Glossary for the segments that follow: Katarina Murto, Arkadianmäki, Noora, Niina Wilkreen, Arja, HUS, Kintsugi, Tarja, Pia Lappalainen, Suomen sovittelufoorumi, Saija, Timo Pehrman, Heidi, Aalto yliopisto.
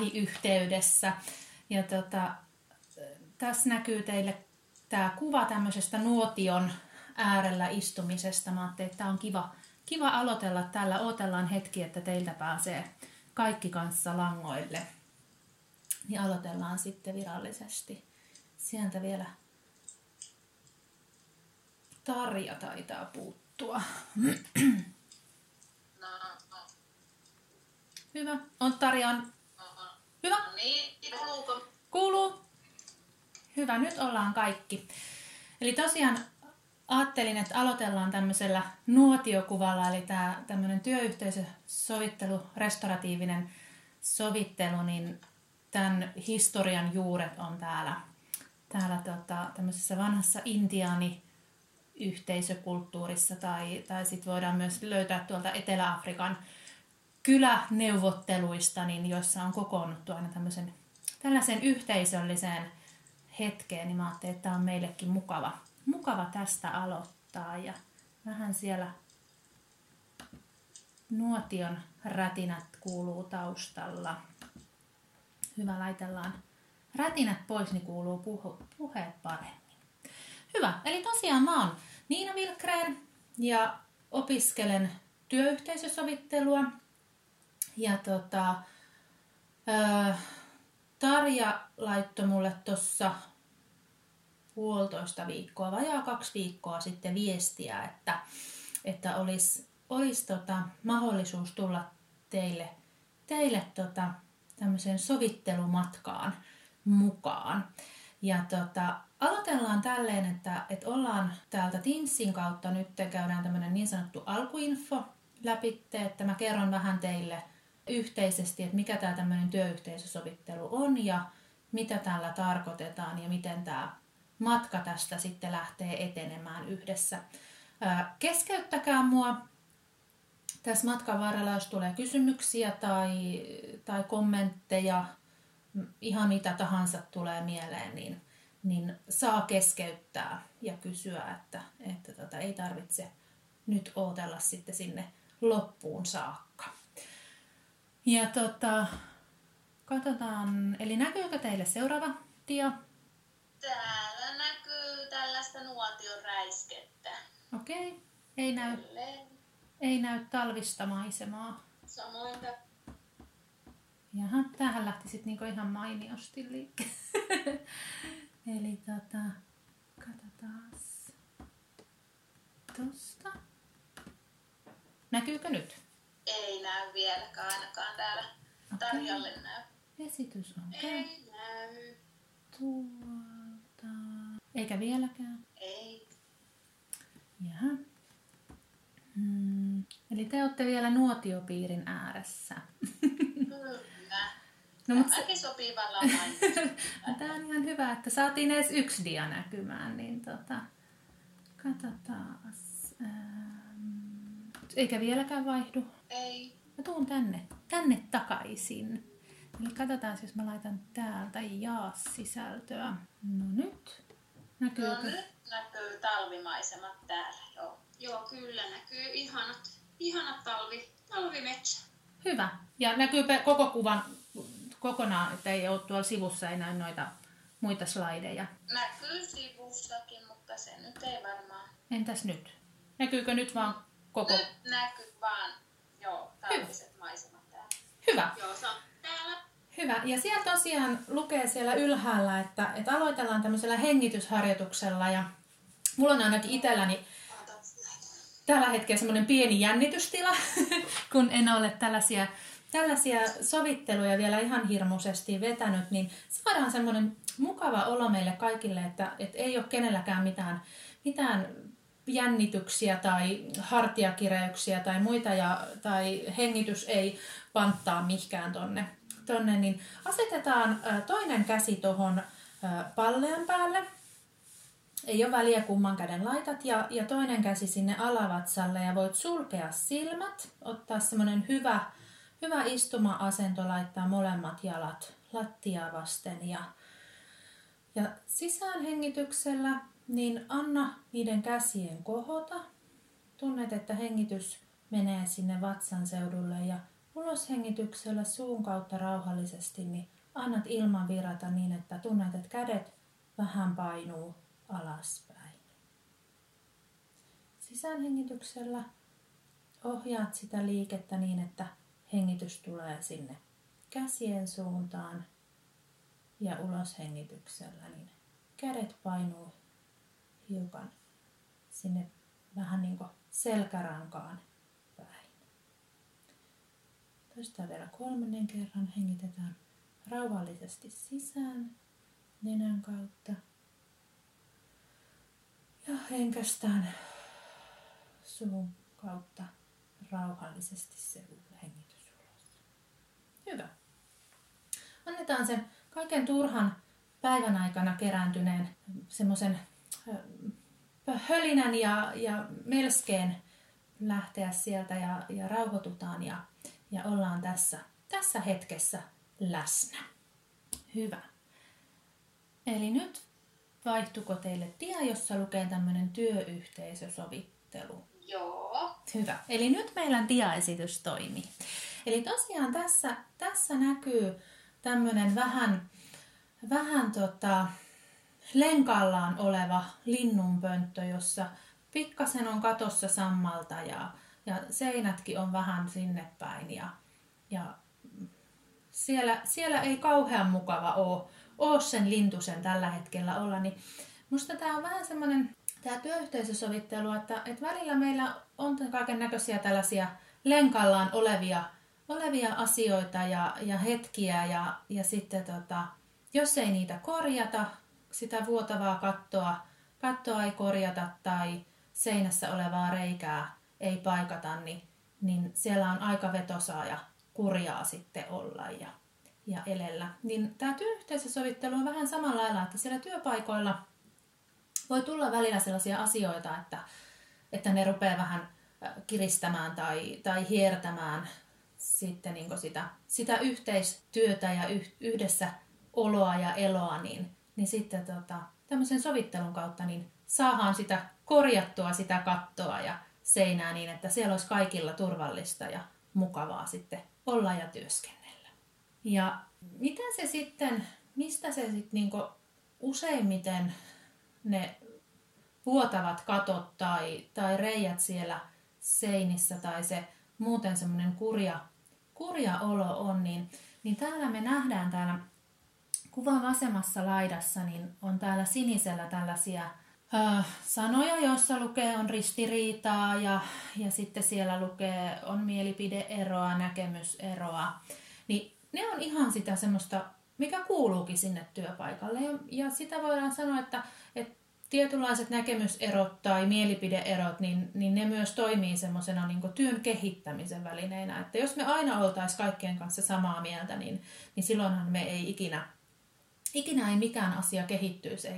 yhteydessä. Ja tässä näkyy teille tämä kuva tämmöisestä nuotion äärellä istumisesta. Mä ajattelin, että tämä on kiva aloitella. Täällä odotellaan hetki, että teiltä pääsee kaikki kanssa langoille. Niin aloitellaan sitten virallisesti. Sieltä vielä Tarja taitaa puuttua. Hyvä. Tarja on... Hyvä? Niin, kuuluuko? Kuuluu. Hyvä, nyt ollaan kaikki. Eli tosiaan ajattelin, että aloitellaan tämmöisellä nuotiokuvalla, eli tämä tämmöinen työyhteisösovittelu, restoratiivinen sovittelu, niin tämän historian juuret on täällä tämmöisessä vanhassa intiaaniyhteisökulttuurissa, tai sitten voidaan myös löytää tuolta Etelä-Afrikan kyläneuvotteluista, niin joissa on kokoonnuttu aina tällaiseen yhteisölliseen hetkeen, niin mä ajattelin, että tämä on meillekin mukava tästä aloittaa. Ja vähän siellä nuotion rätinät kuuluu taustalla. Hyvä, laitellaan rätinät pois, niin kuuluu puheet paremmin. Hyvä, eli tosiaan mä oon Niina Wilkreen ja opiskelen työyhteisösovittelua. Ja Tarja laittoi mulle tuossa vajaa 2 viikkoa sitten viestiä, että olisi mahdollisuus tulla teille tämmöiseen sovittelumatkaan mukaan. Ja aloitellaan tälleen, että ollaan täältä Teamsin kautta nyt käydään tämmöinen niin sanottu alkuinfo läpi, että mä kerron vähän teille yhteisesti, että mikä tämä tämmöinen työyhteisösovittelu on ja mitä tällä tarkoitetaan ja miten tämä matka tästä sitten lähtee etenemään yhdessä. Keskeyttäkää mua tässä matkan varrella, jos tulee kysymyksiä tai kommentteja, ihan mitä tahansa tulee mieleen, niin saa keskeyttää ja kysyä, että ei tarvitse nyt odotella sitten sinne loppuun saakka. Ja katsotaan, eli näkyykö teille seuraava dia? Täällä näkyy tällaista nuotioräiskettä. Okei, ei näy talvista maisemaa. Samoin. Jaha, tämähän lähti sitten niinku ihan mainiosti liikkeelle. Eli katsotaas tosta. Näkyykö nyt? Ei näy vieläkään ainakaan täällä. Okay. Tarjalle näy. Esitys on ei näy. Tuolta. Eikä vieläkään? Ei. Jaha. Eli te olette vielä nuotiopiirin ääressä. Kyllä. No, tämäkin sopii vallan. Tämä on ihan hyvä, että saatiin edes yksi dia näkymään. Niin katsotaan. Eikä vieläkään vaihdu. Ei. Mä tuun tänne takaisin. Eli katsotaan, jos mä laitan täältä sisältöä. No nyt. Näkyykö? No nyt näkyy talvimaisemat täällä. Joo, kyllä näkyy ihanat talvimetsä. Hyvä. Ja näkyy koko kuvan kokonaan, että ei ole tuolla sivussa enää noita muita slideja. Näkyy sivussakin, mutta se nyt ei varmaan. Entäs nyt? Näkyykö nyt vaan koko? Nyt näkyy vaan, talviset maisemat täällä. Hyvä. Joo, se on täällä. Hyvä. Ja siellä tosiaan lukee siellä ylhäällä, että aloitellaan tämmöisellä hengitysharjoituksella. Ja mulla on ainakin itselläni tällä hetkellä semmoinen pieni jännitystila, kun en ole tällaisia sovitteluja vielä ihan hirmuisesti vetänyt, niin saadaan semmoinen mukava olo meille kaikille, että ei ole kenelläkään mitään jännityksiä tai hartiakireyksiä tai muita, tai hengitys ei panttaa mihinkään tonne, niin asetetaan toinen käsi tuohon pallean päälle. Ei ole väliä, kumman käden laitat, ja toinen käsi sinne alavatsalle, ja voit sulkea silmät, ottaa semmoinen hyvä istuma-asento, laittaa molemmat jalat lattiaa vasten, ja sisäänhengityksellä niin anna niiden käsien kohota. Tunnet, että hengitys menee sinne vatsan seudulle, ja uloshengityksellä suun kautta rauhallisesti, niin annat ilman virata niin, että tunnet, että kädet vähän painuu alaspäin. Sisäänhengityksellä ohjaat sitä liikettä niin, että hengitys tulee sinne käsien suuntaan ja uloshengityksellä niin kädet painuu hiukan sinne vähän niin kuin selkärankaan päin. Toistaan vielä 3. kerran. Hengitetään rauhallisesti sisään nenän kautta. Ja henkästään suun kautta rauhallisesti se hengitys ulos. Hyvä. Annetaan sen kaiken turhan päivän aikana kerääntyneen semmoisen hölinän ja melskeen lähteä sieltä ja rauhoitutaan ja ollaan tässä hetkessä läsnä. Hyvä. Eli nyt vaihtuko teille tie, jossa lukee tämmöinen työyhteisösovittelu? Joo. Hyvä. Eli nyt meillä diaesitys toimii. Eli tosiaan tässä näkyy tämmöinen vähän lenkallaan oleva linnunpönttö, jossa pikkasen on katossa sammalta ja seinätkin on vähän sinne päin. Ja siellä ei kauhean mukava ole sen lintusen tällä hetkellä olla. Niin musta tämä on vähän semmoinen tämä työyhteisösovittelu, että välillä meillä on kaiken näköisiä tällaisia lenkallaan olevia asioita ja hetkiä ja sitten jos ei niitä korjata, sitä vuotavaa kattoa ei korjata tai seinässä olevaa reikää ei paikata, niin siellä on aika vetosaa ja kurjaa sitten olla ja elellä. Niin tämä työyhteisösovittelu on vähän samalla lailla, että siellä työpaikoilla voi tulla välillä sellaisia asioita, että ne rupeaa vähän kiristämään tai hiertämään sitten niin sitä yhteistyötä ja yhdessä oloa ja eloa, niin sitten tämmöisen sovittelun kautta niin saadaan sitä korjattua sitä kattoa ja seinää niin, että siellä olisi kaikilla turvallista ja mukavaa sitten olla ja työskennellä. Ja mistä se sitten niinku useimmiten ne vuotavat katot tai reijät siellä seinissä tai se muuten semmoinen kurja olo on, niin täällä me nähdään täällä kuvan vasemmassa laidassa, niin on täällä sinisellä tällaisia sanoja, joissa lukee on ristiriitaa ja sitten siellä lukee on mielipideeroa, näkemyseroa. Niin ne on ihan sitä semmoista, mikä kuuluukin sinne työpaikalle. Ja sitä voidaan sanoa, että tietynlaiset näkemyserot tai mielipideerot, niin ne myös toimii semmoisena niin työn kehittämisen välineinä. Että jos me aina oltaisiin kaikkien kanssa samaa mieltä, niin silloinhan me ei ikinä ei mikään asia kehittyisi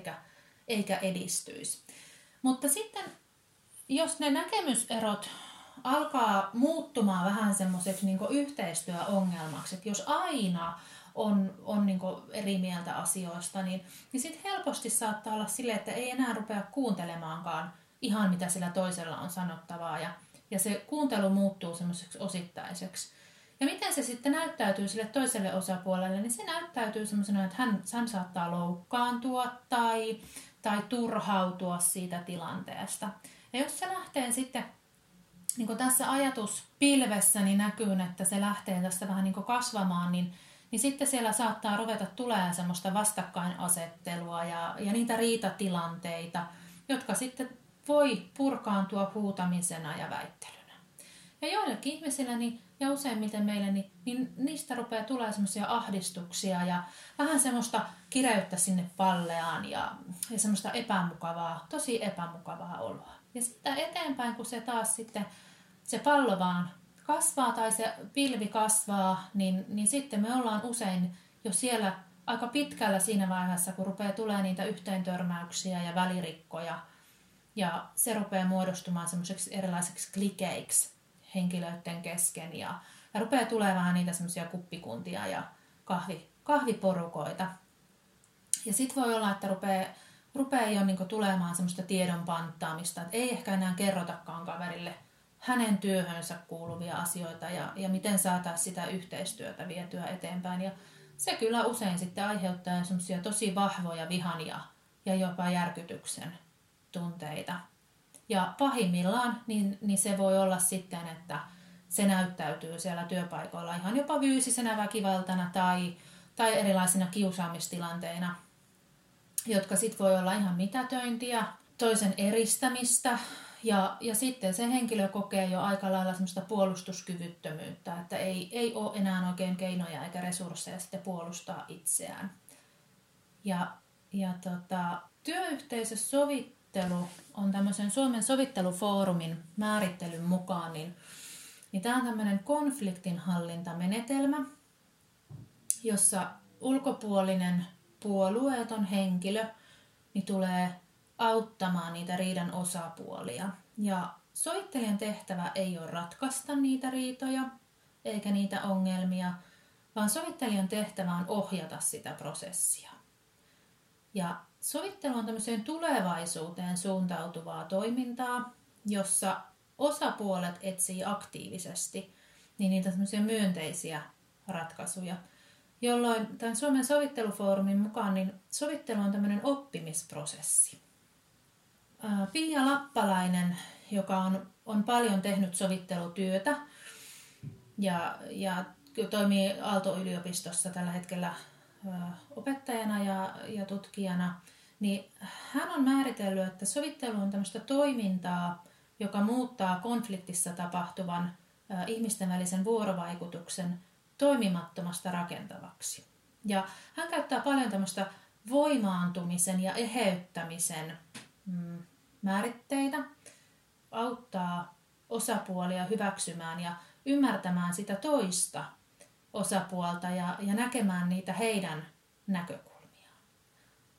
eikä edistyisi. Mutta sitten, jos ne näkemyserot alkaa muuttumaan vähän semmoiseksi niin yhteistyöongelmaksi, että jos aina on niin eri mieltä asioista, niin sitten helposti saattaa olla silleen, että ei enää rupea kuuntelemaankaan ihan mitä sillä toisella on sanottavaa, ja se kuuntelu muuttuu semmoiseksi osittaiseksi. Ja miten se sitten näyttäytyy sille toiselle osapuolelle, niin se näyttäytyy semmoisena, että hän saattaa loukkaantua tai turhautua siitä tilanteesta. Ja jos se lähtee sitten, niin kuin tässä ajatuspilvessä niin näkyy, että se lähtee tästä vähän niin kuin kasvamaan, niin sitten siellä saattaa ruveta tulemaan semmoista vastakkainasettelua ja niitä riitatilanteita, jotka sitten voi purkaantua huutamisena ja väittelynä. Ja joillekin ihmisillä ja useimmiten meillä, niin niistä rupeaa tulemaan semmoisia ahdistuksia ja vähän semmoista kireyttä sinne palleaan ja semmoista epämukavaa, tosi epämukavaa oloa. Ja sitä eteenpäin, kun se taas sitten se pallo vaan kasvaa tai se pilvi kasvaa, niin sitten me ollaan usein jo siellä aika pitkällä siinä vaiheessa, kun rupeaa tulemaan niitä yhteentörmäyksiä ja välirikkoja ja se rupeaa muodostumaan semmoiseksi erilaisiksi klikeiksi henkilöiden kesken ja rupeaa tulemaan vähän niitä semmoisia kuppikuntia ja kahviporukoita. Ja sitten voi olla, että rupeaa jo niinku tulemaan semmoista tiedon panttaamista, että ei ehkä enää kerrotakaan kaverille hänen työhönsä kuuluvia asioita ja miten saataisiin sitä yhteistyötä vietyä eteenpäin. Ja se kyllä usein sitten aiheuttaa semmoisia tosi vahvoja vihania ja jopa järkytyksen tunteita. Ja pahimmillaan niin se voi olla sitten, että se näyttäytyy siellä työpaikoilla ihan jopa fyysisenä väkivaltana tai erilaisina kiusaamistilanteina, jotka sitten voi olla ihan mitätöintiä, toisen eristämistä. Ja sitten se henkilö kokee jo aika lailla semmoista puolustuskyvyttömyyttä, että ei ole enää oikein keinoja eikä resursseja sitten puolustaa itseään. Työyhteisössä sovittelu on tämmöisen Suomen sovittelufoorumin määrittelyn mukaan, niin tämä on tämmöinen konfliktinhallintamenetelmä, jossa ulkopuolinen puolueeton henkilö niin tulee auttamaan niitä riidan osapuolia. Ja sovittelijan tehtävä ei ole ratkaista niitä riitoja eikä niitä ongelmia, vaan sovittelijan tehtävä on ohjata sitä prosessia. Ja sovittelu on tämmöiseen tulevaisuuteen suuntautuvaa toimintaa, jossa osapuolet etsii aktiivisesti niin niitä semmoisia myönteisiä ratkaisuja, jolloin tämän Suomen sovittelufoorumin mukaan niin sovittelu on tämmöinen oppimisprosessi. Pia Lappalainen, joka on paljon tehnyt sovittelutyötä ja toimii Aalto yliopistossa tällä hetkellä opettajana ja tutkijana, niin hän on määritellyt, että sovittelu on tämmöistä toimintaa, joka muuttaa konfliktissa tapahtuvan ihmisten välisen vuorovaikutuksen toimimattomasta rakentavaksi. Ja hän käyttää paljon tämmöistä voimaantumisen ja eheyttämisen määritteitä, auttaa osapuolia hyväksymään ja ymmärtämään sitä toista osapuolta ja näkemään niitä heidän näkökulmiaan.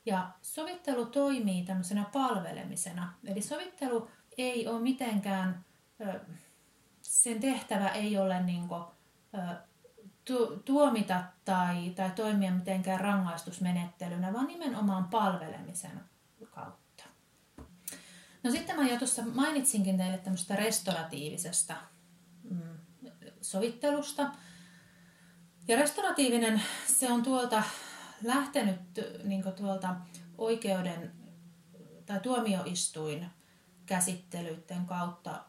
Ja sovittelu toimii tämmöisenä palvelemisena. Eli sovittelu ei ole mitenkään, sen tehtävä ei ole niinku tuomita tai toimia mitenkään rangaistusmenettelynä, vaan nimenomaan palvelemisen kautta. No sitten mä jo tuossa mainitsinkin teille tämmöistä restoratiivisesta sovittelusta. Ja restoratiivinen, se on tuolta lähtenyt niin kuin tuolta oikeuden tai tuomioistuin käsittelyiden kautta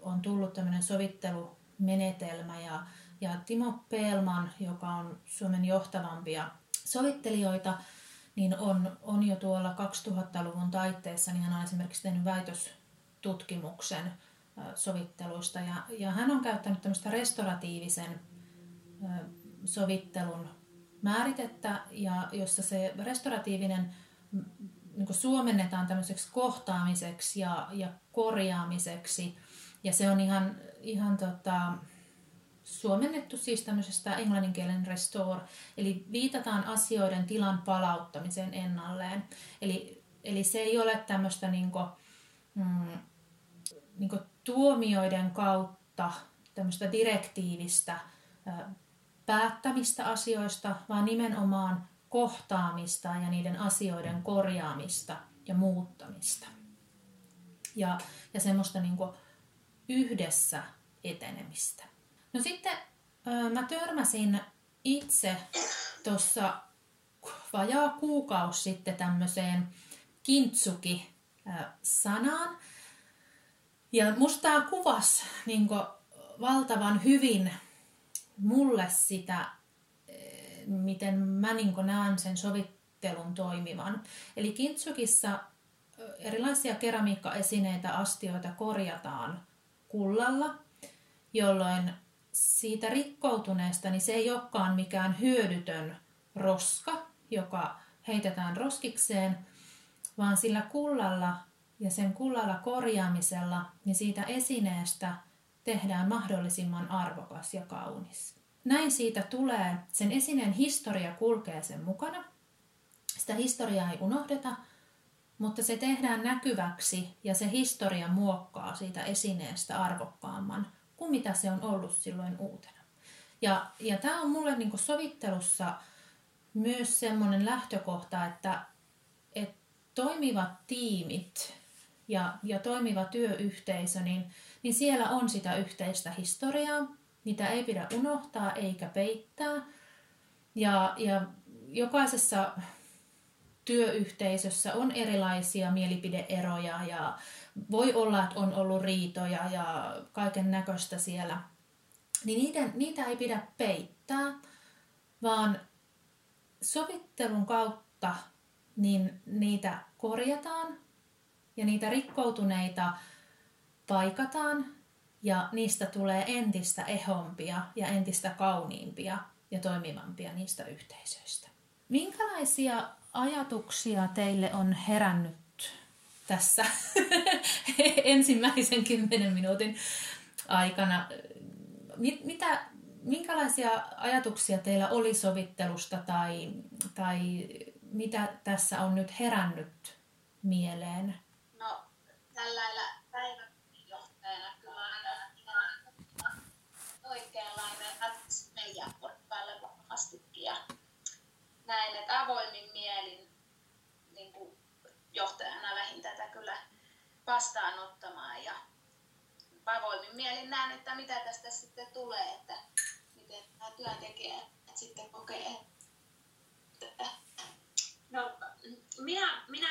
on tullut tämmöinen sovittelumenetelmä. Ja Timo Pehrman, joka on Suomen johtavampia sovittelijoita, niin on jo tuolla 2000-luvun taitteessa, niin hän on esimerkiksi tehnyt väitöstutkimuksen sovitteluista. Ja hän on käyttänyt tämmöistä restoratiivisen sovittelun määritettä, ja jossa se restoratiivinen niin kuin suomennetaan tämmöiseksi kohtaamiseksi ja korjaamiseksi. Ja se on ihan suomennettu siis tämmöisestä englanninkielen restore, eli viitataan asioiden tilan palauttamiseen ennalleen. Eli se ei ole tämmöistä niinku tuomioiden kautta tämmöistä direktiivistä päättämistä asioista, vaan nimenomaan kohtaamista ja niiden asioiden korjaamista ja muuttamista. Ja semmoista niinku yhdessä etenemistä. No sitten mä törmäsin itse tuossa vajaa kuukausi sitten tämmöiseen Kintsugi-sanaan. Ja musta tämä kuvasi niin kuin valtavan hyvin mulle sitä, miten mä niin kuin näen sen sovittelun toimivan. Eli Kintsugissa erilaisia keramiikkaesineitä, astioita korjataan kullalla, jolloin siitä rikkoutuneesta, niin se ei olekaan mikään hyödytön roska, joka heitetään roskikseen, vaan sillä kullalla ja sen kullalla korjaamisella, niin siitä esineestä tehdään mahdollisimman arvokas ja kaunis. Näin siitä tulee, sen esineen historia kulkee sen mukana, sitä historiaa ei unohdeta, mutta se tehdään näkyväksi ja se historia muokkaa siitä esineestä arvokkaamman kuin mitä se on ollut silloin uutena. Ja tämä on mulle niin kuin sovittelussa myös semmoinen lähtökohta, että toimivat tiimit ja toimiva työyhteisö, niin siellä on sitä yhteistä historiaa. Niitä ei pidä unohtaa eikä peittää. Ja jokaisessa työyhteisössä on erilaisia mielipideeroja ja voi olla, että on ollut riitoja ja kaiken näköistä siellä. Niin niitä ei pidä peittää, vaan sovittelun kautta niin niitä korjataan ja niitä rikkoutuneita paikataan ja niistä tulee entistä ehompia ja entistä kauniimpia ja toimivampia niistä yhteisöistä. Minkälaisia ajatuksia teille on herännyt tässä ensimmäisen 10 minuutin aikana? Minkälaisia ajatuksia teillä oli sovittelusta tai mitä tässä on nyt herännyt mieleen? No, tällä lailla päivänjohtajana kyllä aina ihan oikeanlainen meidän portaalle vahvastikin ja näin, että avoimin mielin niin kuin johtajana lähdin tätä kyllä vastaanottamaan ja avoimin mielin näen, että mitä tästä sitten tulee, että miten nämä työntekijät sitten kokee. No, minä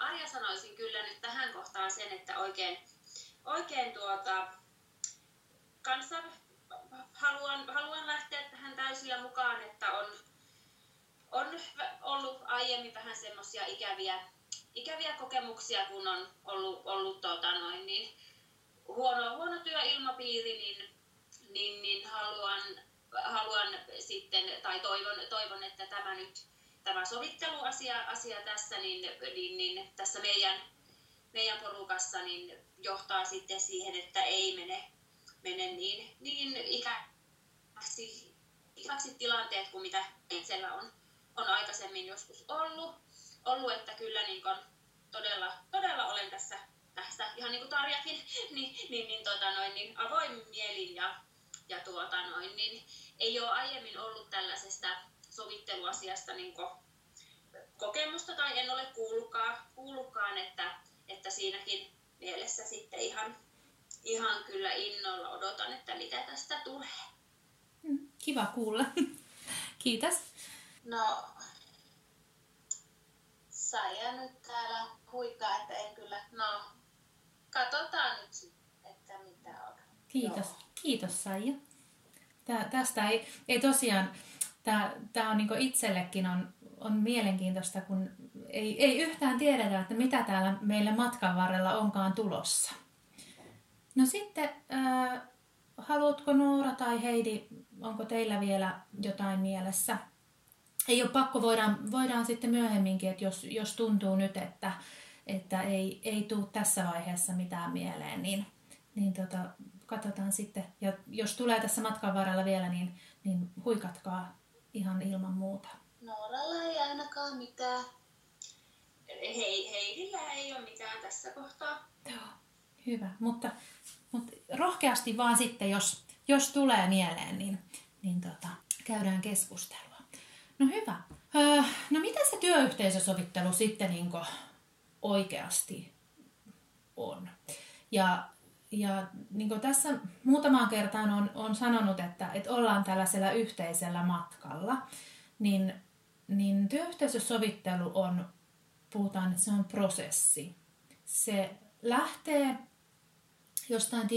Arja sanoisin kyllä nyt tähän kohtaan sen, että oikein kanssa haluan lähteä tähän täysillä mukaan, että on ollut aiemmin vähän semmoisia ikäviä kokemuksia, kun on ollut huono työilmapiiri, niin haluan sitten tai toivon, että tämä sovitteluasia tässä niin tässä meidän porukassa niin johtaa sitten siihen, että ei mene niin ikäväksi tilanteet kuin mitä itsellä on aikaisemmin joskus ollut, että kyllä niin kun todella olen tässä ihan niin kuin Tarjakin niin avoimin mielin ja ei ole aiemmin ollut tällaisesta sovitteluasiasta niin kokemusta tai en ole kuullutkaan, että siinäkin mielessä sitten ihan kyllä innolla odotan, että mitä tästä tulee. Kiva kuulla. Kiitos. No, Saija nyt täällä huikaa, että en kyllä. No, katsotaan nyt sitten, että mitä on. Kiitos. Joo. Kiitos, Saija. Tästä ei tosiaan. Tämä on niin kuin itsellekin on mielenkiintoista, kun ei yhtään tiedetä, että mitä täällä meillä matkan varrella onkaan tulossa. No sitten, haluatko Noora tai Heidi, onko teillä vielä jotain mielessä? Ei ole pakko, voidaan sitten myöhemminkin, että jos tuntuu nyt, että ei tule tässä vaiheessa mitään mieleen, niin katsotaan sitten. Ja jos tulee tässä matkan varrella vielä, niin huikatkaa. Ihan ilman muuta. Nooralla ei ainakaan mitään. Heidillä ei ole mitään tässä kohtaa. Joo, hyvä. Mutta rohkeasti vaan sitten, jos tulee mieleen, niin käydään keskustelua. No hyvä. No mitä se työyhteisösovittelu sitten niin oikeasti on? Ja niin tässä muutamaan kertaan on sanonut, että ollaan tällaisella yhteisellä matkalla, niin työyhteisösovittelu puhutaan, että se on prosessi. Se lähtee jostain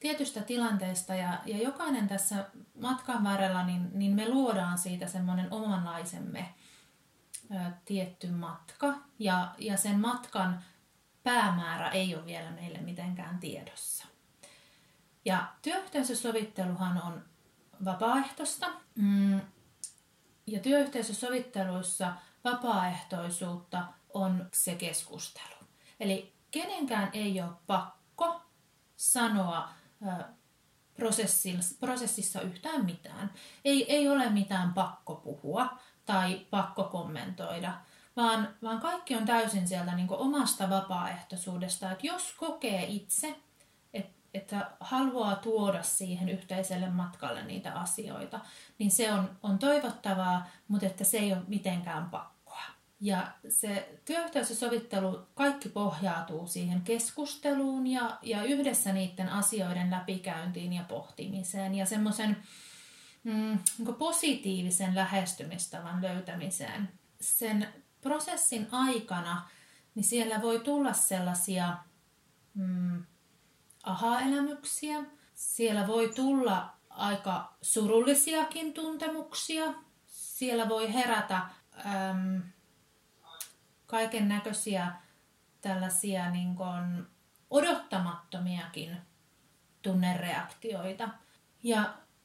tietystä tilanteesta ja jokainen tässä matkan varrella, niin me luodaan siitä semmoinen omanlaisemme tietty matka ja sen matkan päämäärä ei ole vielä meille mitenkään tiedossa. Ja työyhteisösovitteluhan on vapaaehtoista. Ja työyhteisösovitteluissa vapaaehtoisuutta on se keskustelu. Eli kenenkään ei ole pakko sanoa prosessissa yhtään mitään. Ei ole mitään pakko puhua tai pakko kommentoida. Vaan kaikki on täysin sieltä niin kuin omasta vapaaehtoisuudesta, että jos kokee itse, että haluaa tuoda siihen yhteiselle matkalle niitä asioita, niin se on toivottavaa, mutta että se ei ole mitenkään pakkoa. Ja se työyhteisösovittelu, kaikki pohjautuu siihen keskusteluun ja yhdessä niiden asioiden läpikäyntiin ja pohtimiseen ja semmoisen positiivisen lähestymistavan löytämiseen. Sen prosessin aikana niin siellä voi tulla sellaisia aha-elämyksiä, siellä voi tulla aika surullisiakin tuntemuksia, siellä voi herätä kaiken näköisiä tällaisia niin kuin odottamattomiakin tunnereaktioita.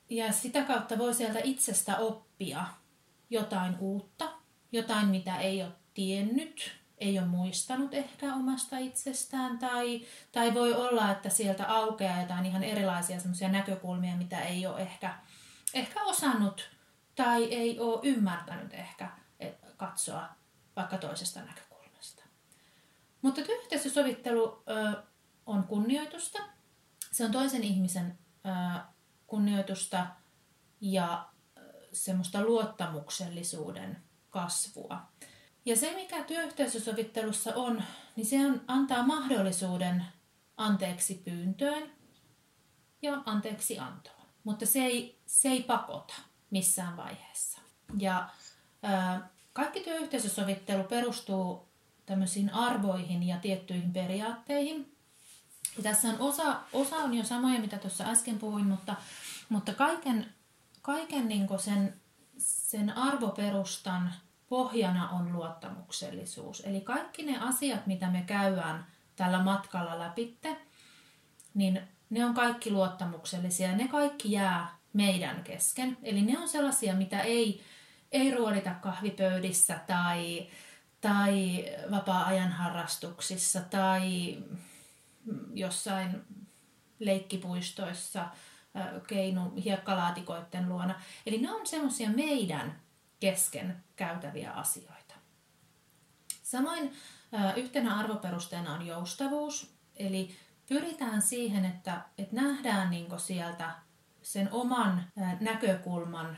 Ja sitä kautta voi sieltä itsestä oppia jotain uutta, jotain mitä ei ole tiennyt, ei ole muistanut ehkä omasta itsestään. Tai voi olla, että sieltä aukeaa jotain ihan erilaisia semmoisia näkökulmia, mitä ei ole ehkä osannut tai ei ole ymmärtänyt ehkä katsoa vaikka toisesta näkökulmasta. Mutta työyhteisösovittelu on kunnioitusta. Se on toisen ihmisen kunnioitusta ja semmoista luottamuksellisuuden kasvua. Ja se, mikä työyhteisösovittelussa on, niin se antaa mahdollisuuden anteeksi pyyntöön ja anteeksi antoon. Mutta se ei pakota missään vaiheessa. Ja kaikki työyhteisösovittelu perustuu tämmöisiin arvoihin ja tiettyihin periaatteihin. Ja tässä on osa on jo samoja, mitä tuossa äsken puhuin, mutta kaiken niin kuin sen arvoperustan pohjana on luottamuksellisuus. Eli kaikki ne asiat, mitä me käydään tällä matkalla läpitte, niin ne on kaikki luottamuksellisia ja ne kaikki jää meidän kesken. Eli ne on sellaisia, mitä ei ruodita kahvipöydissä tai vapaa-ajan harrastuksissa tai jossain leikkipuistoissa hiekkalaatikkojen luona. Eli ne on semmoisia meidän kesken käytäviä asioita. Samoin yhtenä arvoperusteena on joustavuus. Eli pyritään siihen, että nähdään niin sieltä sen oman näkökulman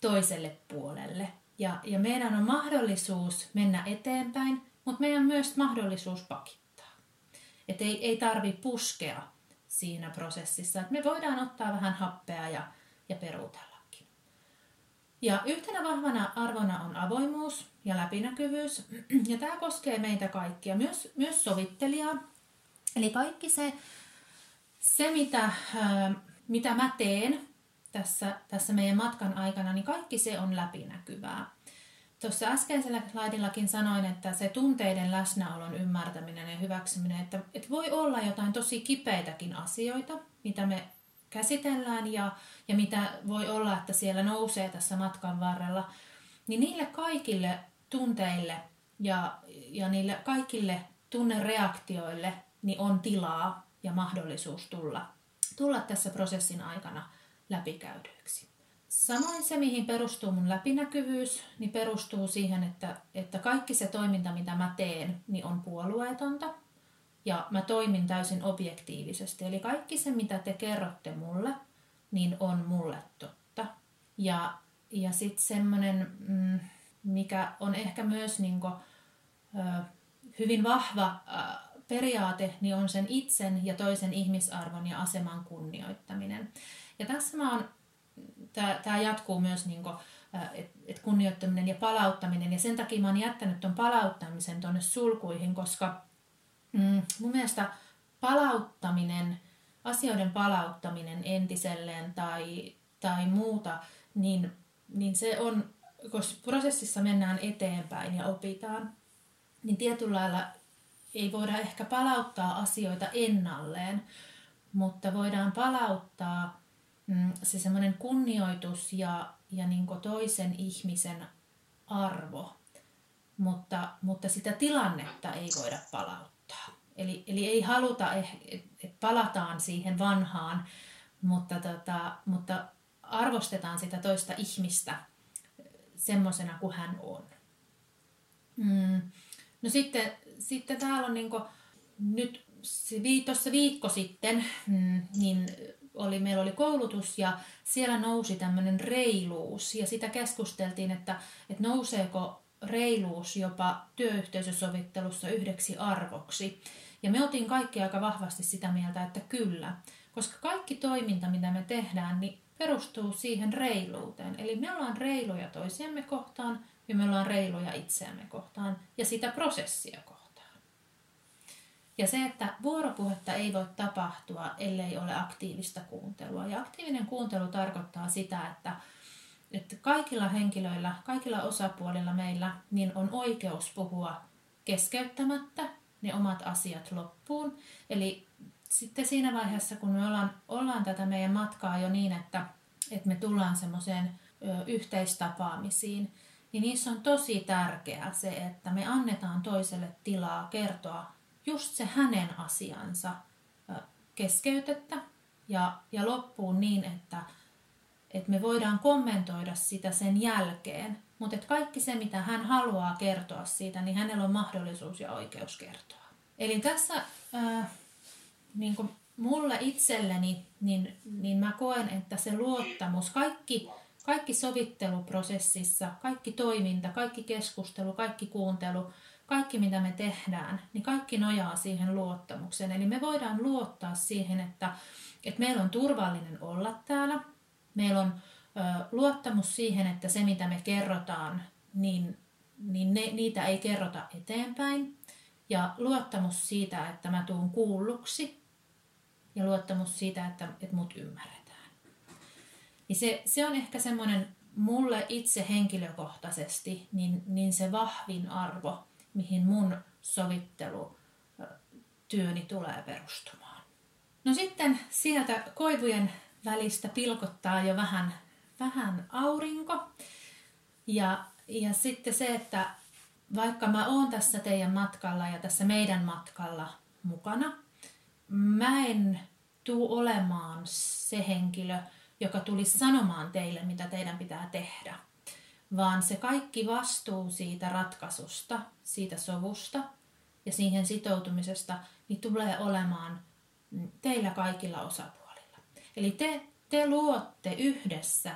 toiselle puolelle. Ja meidän on mahdollisuus mennä eteenpäin, mutta meidän on myös mahdollisuus pakittaa. Et ei tarvitse puskea siinä prosessissa. Et me voidaan ottaa vähän happea ja peruutellakin. Ja yhtenä vahvana arvona on avoimuus ja läpinäkyvyys. Ja tämä koskee meitä kaikkia, myös sovittelijaa. Eli kaikki se mitä mä teen tässä meidän matkan aikana, niin kaikki se on läpinäkyvää. Tuossa äskeisellä slaidillakin sanoin, että se tunteiden läsnäolon ymmärtäminen ja hyväksyminen, että voi olla jotain tosi kipeitäkin asioita, mitä me käsitellään ja mitä voi olla, että siellä nousee tässä matkan varrella, niin niille kaikille tunteille ja niille kaikille tunnereaktioille niin on tilaa ja mahdollisuus tulla tässä prosessin aikana läpikäydyiksi. Samoin se, mihin perustuu mun läpinäkyvyys, niin perustuu siihen, että kaikki se toiminta, mitä mä teen, niin on puolueetonta ja mä toimin täysin objektiivisesti. Eli kaikki se, mitä te kerrotte mulle, niin on mulle totta. Ja sitten semmoinen, mikä on ehkä myös niinku, hyvin vahva periaate, niin on sen itsen ja toisen ihmisarvon ja aseman kunnioittaminen. Ja tässä tämä jatkuu myös, niin että kunnioittaminen ja palauttaminen. Ja sen takia mä oon jättänyt ton palauttamisen tuonne sulkuihin, koska mun mielestä asioiden palauttaminen entiselleen tai muuta, niin se on, kun prosessissa mennään eteenpäin ja opitaan, niin tietyllä lailla ei voida ehkä palauttaa asioita ennalleen, mutta voidaan palauttaa se semmoinen kunnioitus ja niin kuin toisen ihmisen arvo, mutta sitä tilannetta ei voida palauttaa. Eli ei haluta, että palataan siihen vanhaan, mutta arvostetaan sitä toista ihmistä semmoisena kuin hän on. No sitten täällä on niin kuin, nyt tuossa viikko sitten, niin meillä oli koulutus ja siellä nousi tämmöinen reiluus ja sitä keskusteltiin, että nouseeko reiluus jopa työyhteisösovittelussa yhdeksi arvoksi. Ja me oltiin kaikki aika vahvasti sitä mieltä, että kyllä, koska kaikki toiminta, mitä me tehdään, niin perustuu siihen reiluuteen. Eli me ollaan reiluja toisiamme kohtaan ja me ollaan reiluja itseämme kohtaan ja sitä prosessia kohtaan. Ja se, että vuoropuhetta ei voi tapahtua, ellei ole aktiivista kuuntelua. Ja aktiivinen kuuntelu tarkoittaa sitä, että kaikilla henkilöillä, kaikilla osapuolilla meillä niin on oikeus puhua keskeyttämättä ne omat asiat loppuun. Eli sitten siinä vaiheessa, kun me ollaan tätä meidän matkaa jo niin, että me tullaan semmoiseen yhteistapaamisiin, niin niissä on tosi tärkeää se, että me annetaan toiselle tilaa kertoa just se hänen asiansa keskeytettä ja loppuun niin, että me voidaan kommentoida sitä sen jälkeen, mutta että kaikki se, mitä hän haluaa kertoa siitä, niin hänellä on mahdollisuus ja oikeus kertoa. Eli tässä niin kuin mulle itselleni, niin mä koen, että se luottamus, kaikki sovitteluprosessissa, kaikki toiminta, kaikki keskustelu, kaikki kuuntelu, kaikki mitä me tehdään, niin kaikki nojaa siihen luottamukseen. Eli me voidaan luottaa siihen, että meillä on turvallinen olla täällä. Meillä on luottamus siihen, että se mitä me kerrotaan, niitä ei kerrota eteenpäin. Ja luottamus siitä, että mä tuun kuulluksi. Ja luottamus siitä, että mut ymmärretään. Ja se on ehkä semmoinen mulle itse henkilökohtaisesti niin se vahvin arvo, mihin mun sovittelutyöni tulee perustumaan. No sitten sieltä koivujen välistä pilkottaa jo vähän aurinko. Ja sitten se, että vaikka mä oon tässä teidän matkalla ja tässä meidän matkalla mukana, mä en tuu olemaan se henkilö, joka tulisi sanomaan teille, mitä teidän pitää tehdä. Vaan se kaikki vastuu siitä ratkaisusta, siitä sovusta ja siihen sitoutumisesta, niin tulee olemaan teillä kaikilla osapuolilla. Eli te luotte yhdessä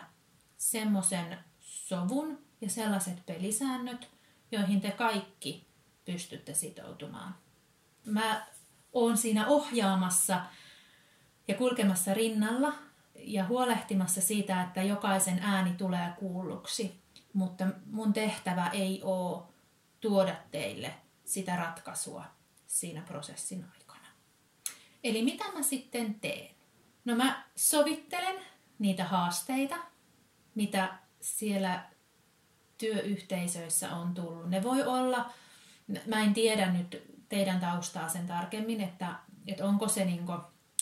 semmoisen sovun ja sellaiset pelisäännöt, joihin te kaikki pystytte sitoutumaan. Mä oon siinä ohjaamassa ja kulkemassa rinnalla ja huolehtimassa siitä, että jokaisen ääni tulee kuulluksi. Mutta mun tehtävä ei ole tuoda teille sitä ratkaisua siinä prosessin aikana. Eli mitä mä sitten teen? No mä sovittelen niitä haasteita, mitä siellä työyhteisöissä on tullut. Ne voi olla, mä en tiedä nyt teidän taustaa sen tarkemmin, että onko se niinku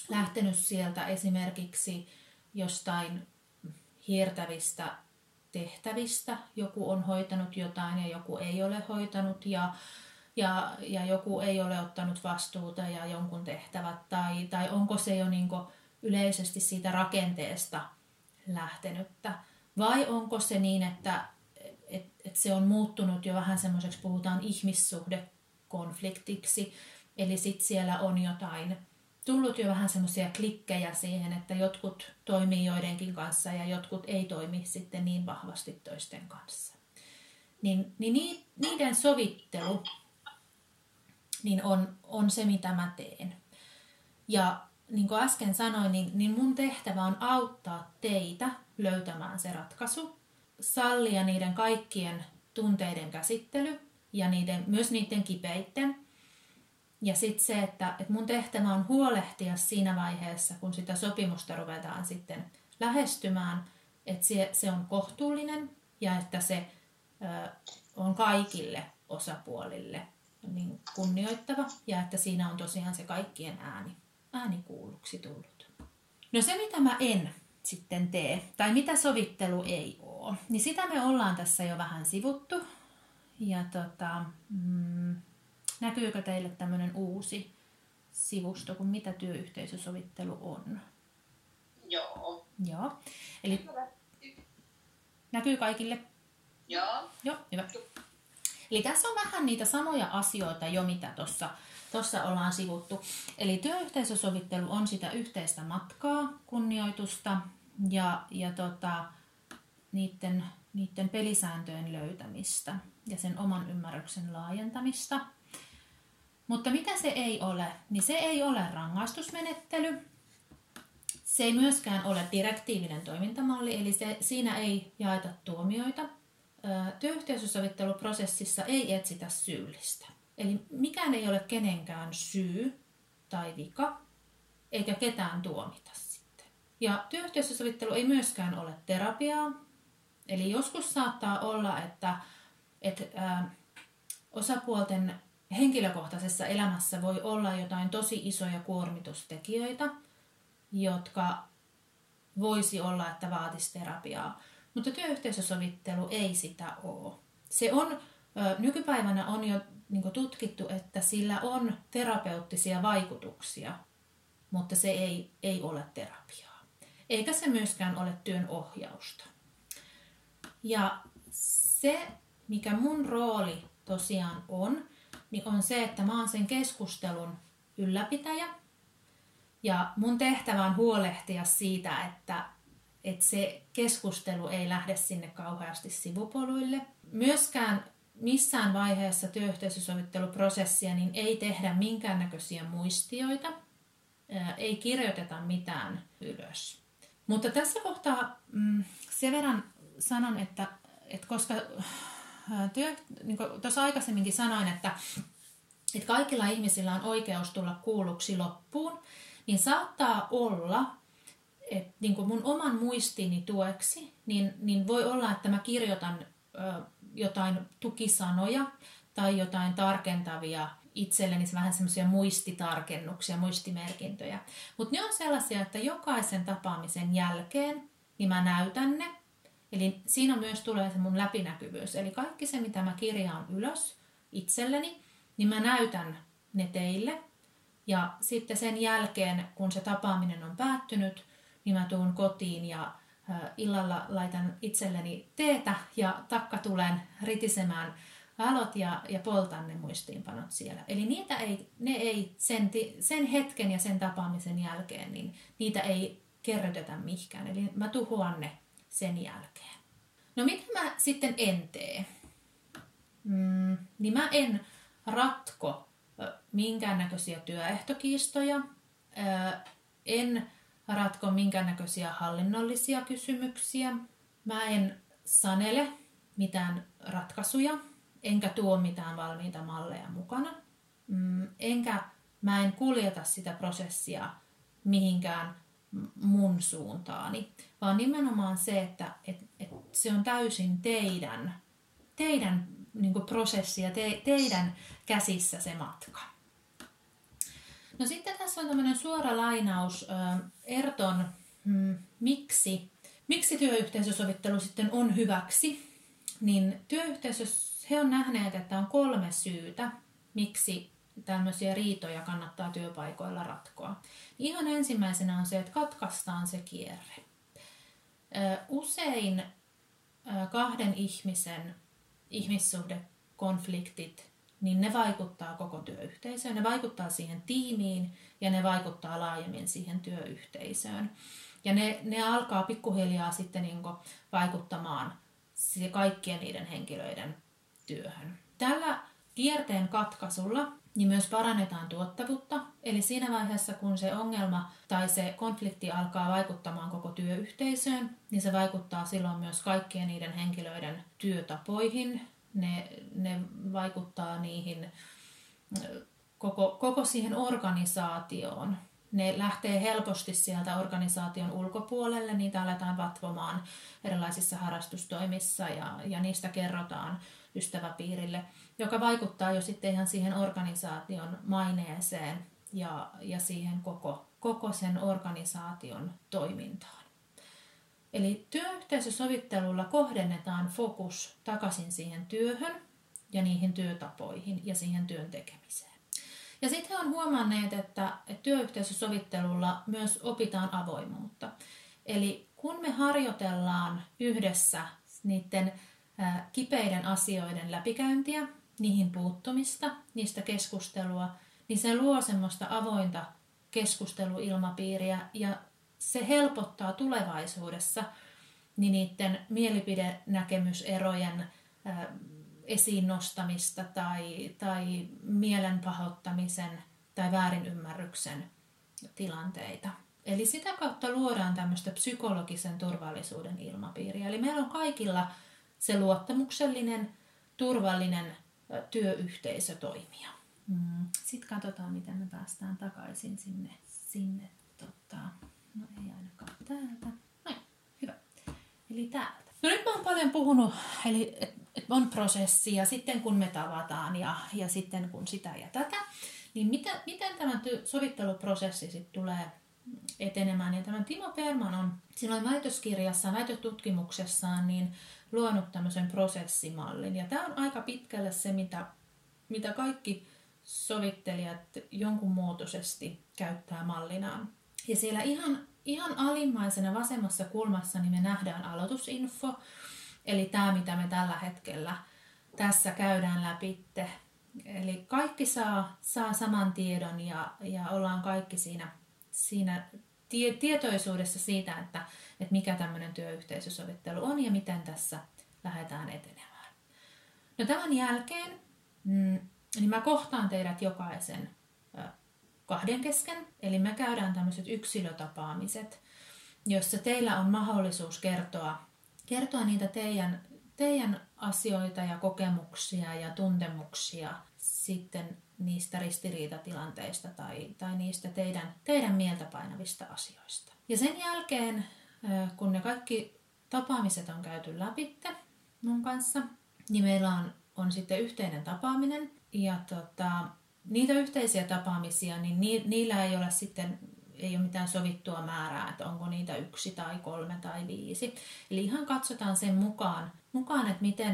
lähtenyt sieltä esimerkiksi jostain hiertävistä tehtävistä. Joku on hoitanut jotain ja joku ei ole hoitanut ja joku ei ole ottanut vastuuta ja jonkun tehtävät tai onko se jo niin kuin yleisesti siitä rakenteesta lähtenyttä vai onko se niin, että se on muuttunut jo vähän semmoiseksi, puhutaan ihmissuhdekonfliktiksi, eli sitten siellä on jotain tullut jo vähän semmoisia klikkejä siihen, että jotkut toimii joidenkin kanssa ja jotkut ei toimi sitten niin vahvasti toisten kanssa. Niin niiden sovittelu niin on se, mitä mä teen. Ja niin kuin äsken sanoin, niin mun tehtävä on auttaa teitä löytämään se ratkaisu, sallia niiden kaikkien tunteiden käsittely ja myös niiden kipeitten. Ja sitten se, että mun tehtävä on huolehtia siinä vaiheessa, kun sitä sopimusta ruvetaan sitten lähestymään, että se on kohtuullinen ja että se on kaikille osapuolille niin kunnioittava ja että siinä on tosiaan se kaikkien ääni kuulluksi tullut. No se, mitä mä en sitten tee, tai mitä sovittelu ei ole, niin sitä me ollaan tässä jo vähän sivuttu. Ja näkyykö teille tämmöinen uusi sivusto, kun mitä työyhteisösovittelu on? Joo. Eli näkyy kaikille? Joo, hyvä. Eli tässä on vähän niitä samoja asioita jo, mitä tuossa ollaan sivuttu. Eli työyhteisösovittelu on sitä yhteistä matkaa, kunnioitusta ja niiden niiden pelisääntöjen löytämistä ja sen oman ymmärryksen laajentamista. Mutta mitä se ei ole, niin se ei ole rangaistusmenettely. Se ei myöskään ole direktiivinen toimintamalli, eli siinä ei jaeta tuomioita. Työyhteisösovitteluprosessissa ei etsitä syyllistä. Eli mikään ei ole kenenkään syy tai vika, eikä ketään tuomita sitten. Ja työyhteisösovittelu ei myöskään ole terapiaa. Eli joskus saattaa olla, että osapuolten henkilökohtaisessa elämässä voi olla jotain tosi isoja kuormitustekijöitä, jotka voisi olla, että vaatisi terapiaa. Mutta työyhteisösovittelu ei sitä ole. Se on, nykypäivänä on jo niin tutkittu, että sillä on terapeuttisia vaikutuksia, mutta se ei ole terapiaa. Eikä se myöskään ole työn ohjausta. Ja se, mikä mun rooli tosiaan on, niin on se, että mä oon sen keskustelun ylläpitäjä. Ja mun tehtävä on huolehtia siitä, että se keskustelu ei lähde sinne kauheasti sivupoluille. Myöskään missään vaiheessa työyhteisösovitteluprosessia niin ei tehdä minkäännäköisiä muistioita, ei kirjoiteta mitään ylös. Mutta tässä kohtaa sen verran sanon, että koska niin kuin tuossa aikaisemminkin sanoin, että kaikilla ihmisillä on oikeus tulla kuulluksi loppuun, niin saattaa olla, että niin kuin mun oman muistini tueksi, niin voi olla, että mä kirjoitan jotain tukisanoja tai jotain tarkentavia itselleni, vähän semmoisia muistitarkennuksia, muistimerkintöjä. Mutta ne on sellaisia, että jokaisen tapaamisen jälkeen niin mä näytän ne. Eli siinä myös tulee se mun läpinäkyvyys. Eli kaikki se, mitä mä kirjaan ylös itselleni, niin mä näytän ne teille. Ja sitten sen jälkeen, kun se tapaaminen on päättynyt, niin mä tuun kotiin ja illalla laitan itselleni teetä ja takkatulen ritisemään valot ja poltan ne muistiinpanot siellä. Eli niitä ei sen hetken ja sen tapaamisen jälkeen, niin niitä ei kerrytetä mihinkään. Eli mä tuhoan ne sen jälkeen. No mitä mä sitten en tee? Niin mä en ratko minkäännäköisiä työehtokiistoja, en ratko minkäännäköisiä hallinnollisia kysymyksiä. Mä en sanele mitään ratkaisuja, enkä tuo mitään valmiita malleja mukana. Mä en kuljeta sitä prosessia mihinkään mun suuntaani, vaan nimenomaan se, että se on täysin teidän niin kuin prosessi ja teidän käsissä se matka. No sitten tässä on tämmöinen suora lainaus Erton, miksi työyhteisösovittelu sitten on hyväksi. Niin he on nähneet, että on 3 syytä, miksi tämmöisiä riitoja kannattaa työpaikoilla ratkoa. Ihan ensimmäisenä on se, että katkaistaan se kierre. Usein kahden ihmisen ihmissuhdekonfliktit, niin ne vaikuttaa koko työyhteisöön, ne vaikuttaa siihen tiimiin ja ne vaikuttaa laajemmin siihen työyhteisöön. Ja ne alkaa pikkuhiljaa sitten niin kuin vaikuttamaan kaikkien niiden henkilöiden työhön. Tällä kierteen katkaisulla niin myös parannetaan tuottavuutta, eli siinä vaiheessa, kun se ongelma tai se konflikti alkaa vaikuttamaan koko työyhteisöön, niin se vaikuttaa silloin myös kaikkien niiden henkilöiden työtapoihin, ne vaikuttaa niihin koko siihen organisaatioon. Ne lähtee helposti sieltä organisaation ulkopuolelle, niitä aletaan vatvomaan erilaisissa harrastustoimissa ja niistä kerrotaan ystäväpiirille, joka vaikuttaa jo sitten ihan siihen organisaation maineeseen ja siihen koko sen organisaation toimintaan. Eli työyhteisösovittelulla kohdennetaan fokus takaisin siihen työhön ja niihin työtapoihin ja siihen työn tekemiseen. Ja sitten he on huomanneet, että työyhteisösovittelulla myös opitaan avoimuutta. Eli kun me harjoitellaan yhdessä niiden kipeiden asioiden läpikäyntiä, niihin puuttumista, niistä keskustelua, niin se luo semmoista avointa keskusteluilmapiiriä ja se helpottaa tulevaisuudessa niin niiden mielipidenäkemyserojen esiin nostamista tai mielen pahoittamisen tai väärinymmärryksen tilanteita. Eli sitä kautta luodaan tämmöistä psykologisen turvallisuuden ilmapiiriä. Eli meillä on kaikilla se luottamuksellinen, turvallinen työyhteisö toimia. Sitten katsotaan, miten me päästään takaisin sinne. No ei ainakaan täältä. Noin, hyvä. Eli täältä. No nyt mä oon paljon puhunut, eli että on prosessi ja sitten kun me tavataan ja sitten kun sitä ja tätä, niin miten tämä sovitteluprosessi sitten tulee etenemään. Ja tämän Timo Pehrman on silloin väitöstutkimuksessaan niin luonut tämmöisen prosessimallin. Ja tämä on aika pitkälle se, mitä kaikki sovittelijat jonkun muotoisesti käyttää mallinaan. Ja siellä ihan alimmaisena vasemmassa kulmassa niin me nähdään aloitusinfo, eli tämä mitä me tällä hetkellä tässä käydään läpi. Eli kaikki saa saman tiedon ja ollaan kaikki siinä tietoisuudessa siitä, että mikä tämmöinen työyhteisösovittelu on ja miten tässä lähdetään etenemään. No tämän jälkeen niin mä kohtaan teidät jokaisen kahden kesken, eli me käydään tämmöiset yksilötapaamiset, jossa teillä on mahdollisuus kertoa niitä teidän asioita ja kokemuksia ja tuntemuksia sitten niistä ristiriitatilanteista tai niistä teidän mieltä painavista asioista. Ja sen jälkeen, kun ne kaikki tapaamiset on käyty läpi mun kanssa, niin meillä on sitten yhteinen tapaaminen ja niitä yhteisiä tapaamisia, niin niillä ei ole mitään sovittua määrää, että onko niitä 1 tai 3 tai 5. Eli ihan katsotaan sen mukaan että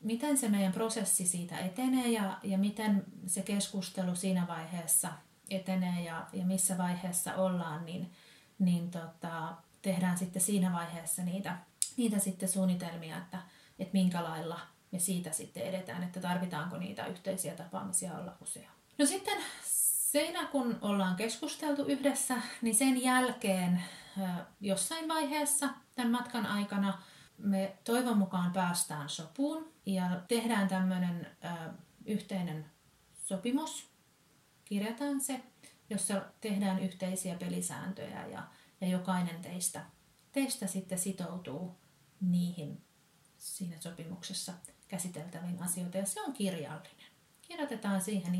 miten se meidän prosessi siitä etenee ja miten se keskustelu siinä vaiheessa etenee ja missä vaiheessa ollaan, tehdään sitten siinä vaiheessa niitä sitten suunnitelmia, että minkä lailla me siitä sitten edetään, että tarvitaanko niitä yhteisiä tapaamisia olla useammin. No sitten siinä, kun ollaan keskusteltu yhdessä, niin sen jälkeen jossain vaiheessa tämän matkan aikana me toivon mukaan päästään sopuun ja tehdään tämmöinen yhteinen sopimus, kirjataan se, jossa tehdään yhteisiä pelisääntöjä ja jokainen teistä sitten sitoutuu niihin siinä sopimuksessa käsiteltäviin asioita ja se on kirjallinen. Kirjoitetaan siihen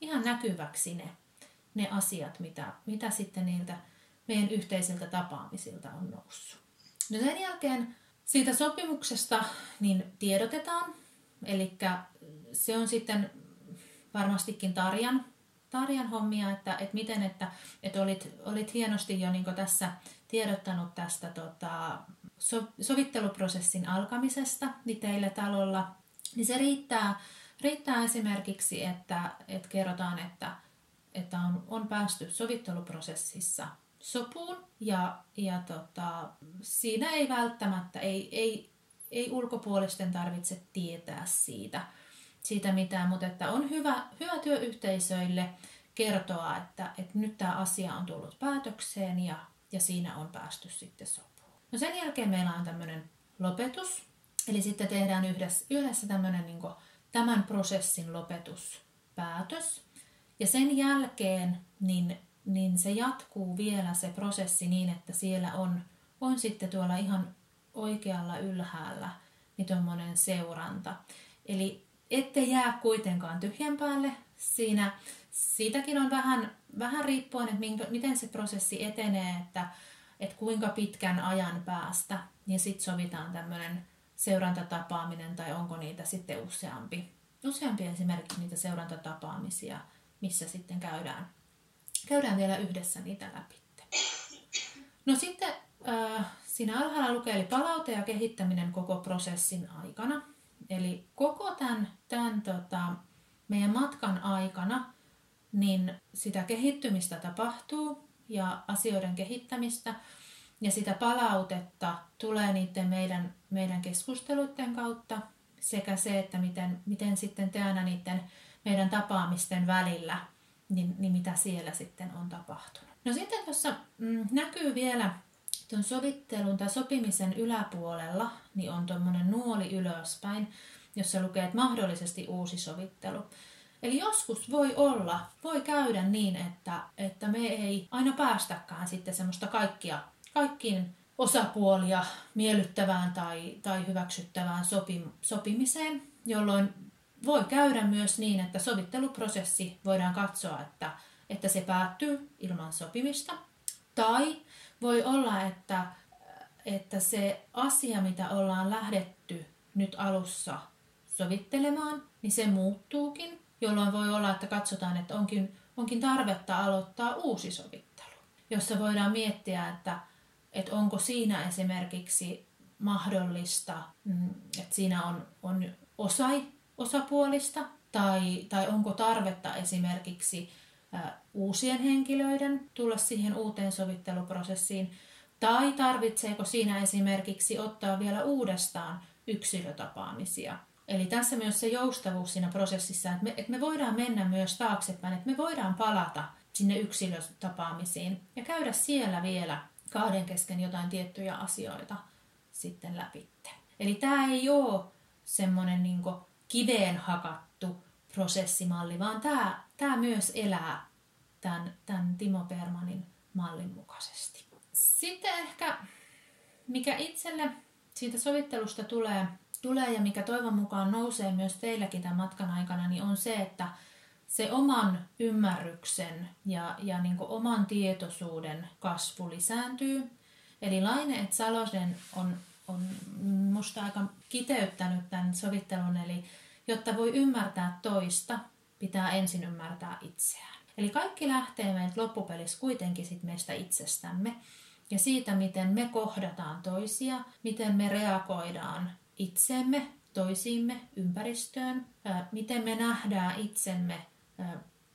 ihan näkyväksi ne asiat, mitä sitten niiltä meidän yhteisiltä tapaamisilta on noussut. No sen jälkeen siitä sopimuksesta niin tiedotetaan, eli se on sitten varmastikin Tarjan hommia, että olit hienosti jo niin tässä tiedottanut tästä sovitteluprosessin alkamisesta niin teillä talolla, niin se riittää esimerkiksi, että kerrotaan, että on päästy sovitteluprosessissa sopuun ja siinä ei välttämättä, ei ulkopuolisten tarvitse tietää siitä mitään, mutta että on hyvä työyhteisöille kertoa, että nyt tämä asia on tullut päätökseen ja siinä on päästy sitten sopuun. No sen jälkeen meillä on tämmöinen lopetus, eli sitten tehdään yhdessä tämmöinen niin kuin tämän prosessin lopetuspäätös. Ja sen jälkeen niin se jatkuu vielä se prosessi niin, että siellä on sitten tuolla ihan oikealla ylhäällä niin tuommoinen seuranta. Eli ette jää kuitenkaan tyhjän päälle. Siitäkin on vähän riippuen, että miten se prosessi etenee, että kuinka pitkän ajan päästä. Ja sitten sovitaan tämmöinen seurantatapaaminen tai onko niitä sitten useampi esimerkiksi niitä seurantatapaamisia, missä sitten käydään vielä yhdessä niitä läpi. No sitten siinä alhaalla lukee eli palaute ja kehittäminen koko prosessin aikana. Eli koko tämän meidän matkan aikana niin sitä kehittymistä tapahtuu ja asioiden kehittämistä. Ja sitä palautetta tulee niiden meidän keskusteluiden kautta sekä se, että miten sitten te aina niiden meidän tapaamisten välillä, niin mitä siellä sitten on tapahtunut. No sitten tuossa näkyy vielä tuon sovittelun tai sopimisen yläpuolella niin on tuommoinen nuoli ylöspäin, jossa lukee, että mahdollisesti uusi sovittelu. Eli joskus voi käydä niin, että me ei aina päästäkään sitten semmoista kaikkiin osapuolia miellyttävään tai hyväksyttävään sopimiseen, jolloin voi käydä myös niin, että sovitteluprosessi voidaan katsoa, että se päättyy ilman sopimista. Tai voi olla, että se asia, mitä ollaan lähdetty nyt alussa sovittelemaan, niin se muuttuukin, jolloin voi olla, että katsotaan, että onkin tarvetta aloittaa uusi sovittelu, jossa voidaan miettiä, että onko siinä esimerkiksi mahdollista, että siinä on osapuolista, tai onko tarvetta esimerkiksi uusien henkilöiden tulla siihen uuteen sovitteluprosessiin, tai tarvitseeko siinä esimerkiksi ottaa vielä uudestaan yksilötapaamisia. Eli tässä myös se joustavuus siinä prosessissa, että me voidaan mennä myös taaksepäin, että me voidaan palata sinne yksilötapaamisiin ja käydä siellä vielä kahden kesken jotain tiettyjä asioita sitten läpitte. Eli tämä ei ole semmoinen niin kuin kiveen hakattu prosessimalli, vaan tämä myös elää tämän Timo Pehrmanin mallin mukaisesti. Sitten ehkä, mikä itselle siitä sovittelusta tulee ja mikä toivon mukaan nousee myös teilläkin tämän matkan aikana, niin on se, että se oman ymmärryksen ja niin kuin oman tietoisuuden kasvu lisääntyy. Eli Laine et Salonen on musta aika kiteyttänyt tämän sovittelun, eli jotta voi ymmärtää toista, pitää ensin ymmärtää itseään. Eli kaikki lähtee meiltä loppupelissä kuitenkin sit meistä itsestämme ja siitä, miten me kohdataan toisia, miten me reagoidaan itseemme, toisiimme, ympäristöön, miten me nähdään itsemme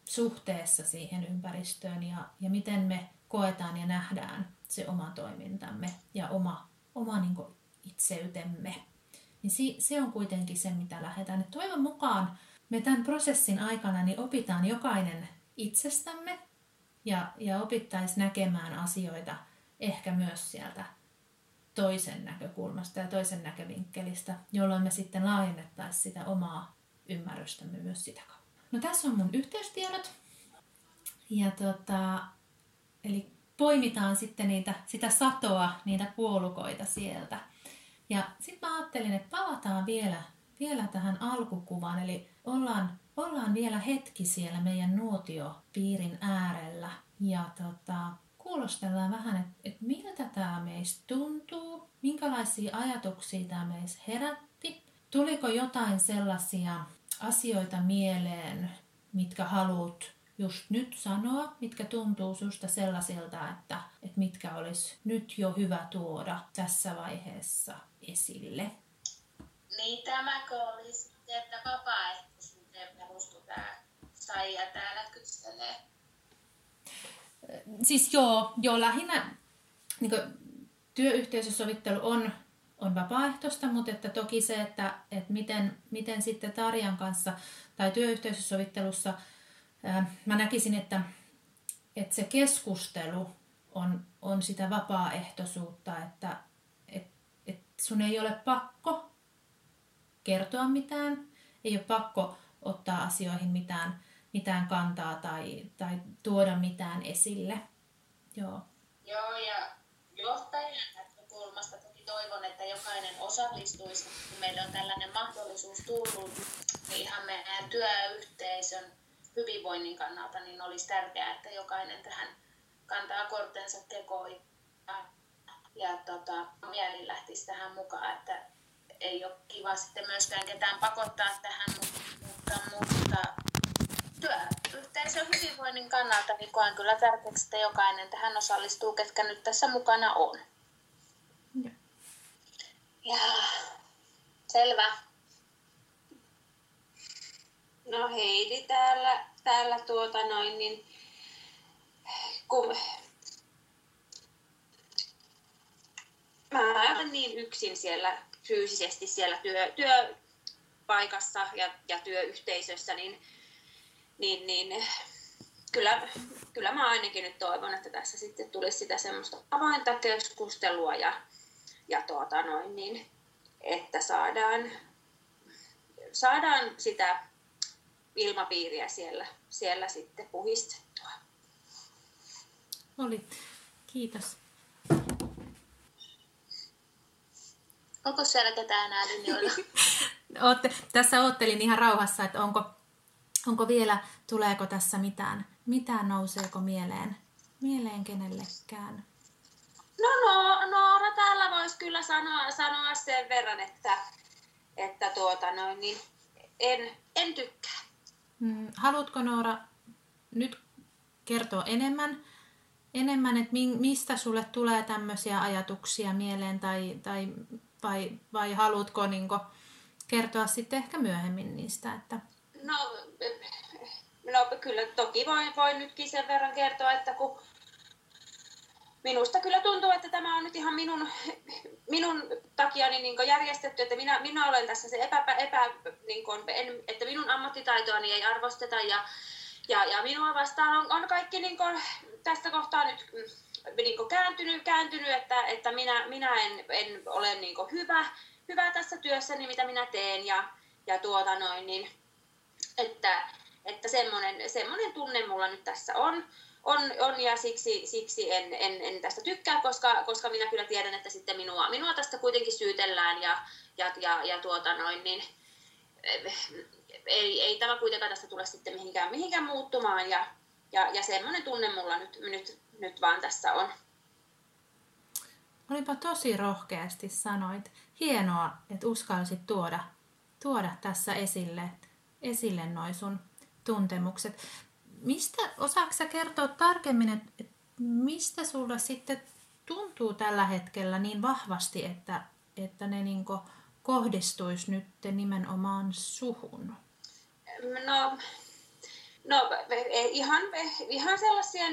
suhteessa siihen ympäristöön ja miten me koetaan ja nähdään se oma toimintamme ja oma niin kuin itseytemme. Niin se on kuitenkin se, mitä lähdetään. Et toivon mukaan me tämän prosessin aikana niin opitaan jokainen itsestämme ja opittaisiin näkemään asioita ehkä myös sieltä toisen näkökulmasta ja toisen näkövinkkelistä, jolloin me sitten laajennettaisiin sitä omaa ymmärrystämme myös sitä kautta. No tässä on mun yhteystiedot. Ja eli poimitaan sitten sitä satoa, niitä puolukoita sieltä. Ja sitten mä ajattelin, että palataan vielä tähän alkukuvaan. Eli ollaan vielä hetki siellä meidän nuotiopiirin äärellä. Ja kuulostellaan vähän, että miltä tämä meistä tuntuu, minkälaisia ajatuksia tämä meissä herätti. Tuliko jotain sellaisia asioita mieleen, mitkä haluat just nyt sanoa, mitkä tuntuu susta sellaisilta, että mitkä olisi nyt jo hyvä tuoda tässä vaiheessa esille? Niin tämäkö oli sitten, että vapaaehtoisuuteen perustui tämä Saija täällä kyselee? Siis joo lähinnä niin työyhteisösovittelu on vapaaehtoista, mutta että toki se, että miten sitten Tarjan kanssa tai työyhteisösovittelussa mä näkisin, että se keskustelu on sitä vapaaehtoisuutta, että sun ei ole pakko kertoa mitään, ei ole pakko ottaa asioihin mitään kantaa tai tuoda mitään esille. Joo, ja johtajan näkökulmasta toki toivon, että jokainen osallistuisi, kun meillä on tällainen mahdollisuus tullut, niin ihan meidän työyhteisön hyvinvoinnin kannalta niin olisi tärkeää, että jokainen tähän kantaa kortensa kekoon ja mieli lähtisi tähän mukaan, että ei ole kiva sitten myöskään ketään pakottaa tähän, mutta työyhteisön hyvinvoinnin kannalta niin koen kyllä tärkeäksi, että jokainen tähän osallistuu, ketkä nyt tässä mukana on. Ja selvä. No Heidi täällä niin kun mä olen niin yksin siellä fyysisesti siellä työpaikassa ja työyhteisössä, niin kyllä mä ainakin nyt toivon, että tässä sitten tulisi sitä semmoista avainta keskustelua ja että saadaan sitä ilmapiiriä siellä sitten puhdistettua. Oli. Kiitos. Onko siellä ketään enää linjoilla? Tässä oottelin ihan rauhassa, että onko vielä, tuleeko tässä mitään nouseeko mieleen kenellekään? No, Noora täällä voisi kyllä sanoa sen verran, että en tykkää. Haluatko, Noora, nyt kertoa enemmän, että mistä sulle tulee tämmöisiä ajatuksia mieleen vai haluatko kertoa sitten ehkä myöhemmin niistä? Että... No kyllä toki voin nytkin sen verran kertoa, että kun minusta kyllä tuntuu, että tämä on nyt ihan minun takiani järjestetty, että minä olen tässä se että minun ammattitaitoani ei arvosteta ja minua vastaan on kaikki tästä kohtaa nyt kääntynyt että minä en ole hyvä tässä työssäni, mitä minä teen ja että semmoinen tunne mulla nyt tässä on ja siksi en tästä tykkää, koska minä kyllä tiedän, että sitten minua tästä kuitenkin syytellään ja ei tämä kuitenkaan tästä tule sitten mihinkään muuttumaan ja semmoinen tunne mulla nyt vaan tässä on. Olipa tosi rohkeasti sanoit. Hienoa, että uskalsit tuoda tässä esille noi sun tuntemukset. Osaatko sä kertoa tarkemmin, että mistä sulla sitten tuntuu tällä hetkellä niin vahvasti, että ne kohdistuisi nyt nimenomaan suhun? No ihan sellaisia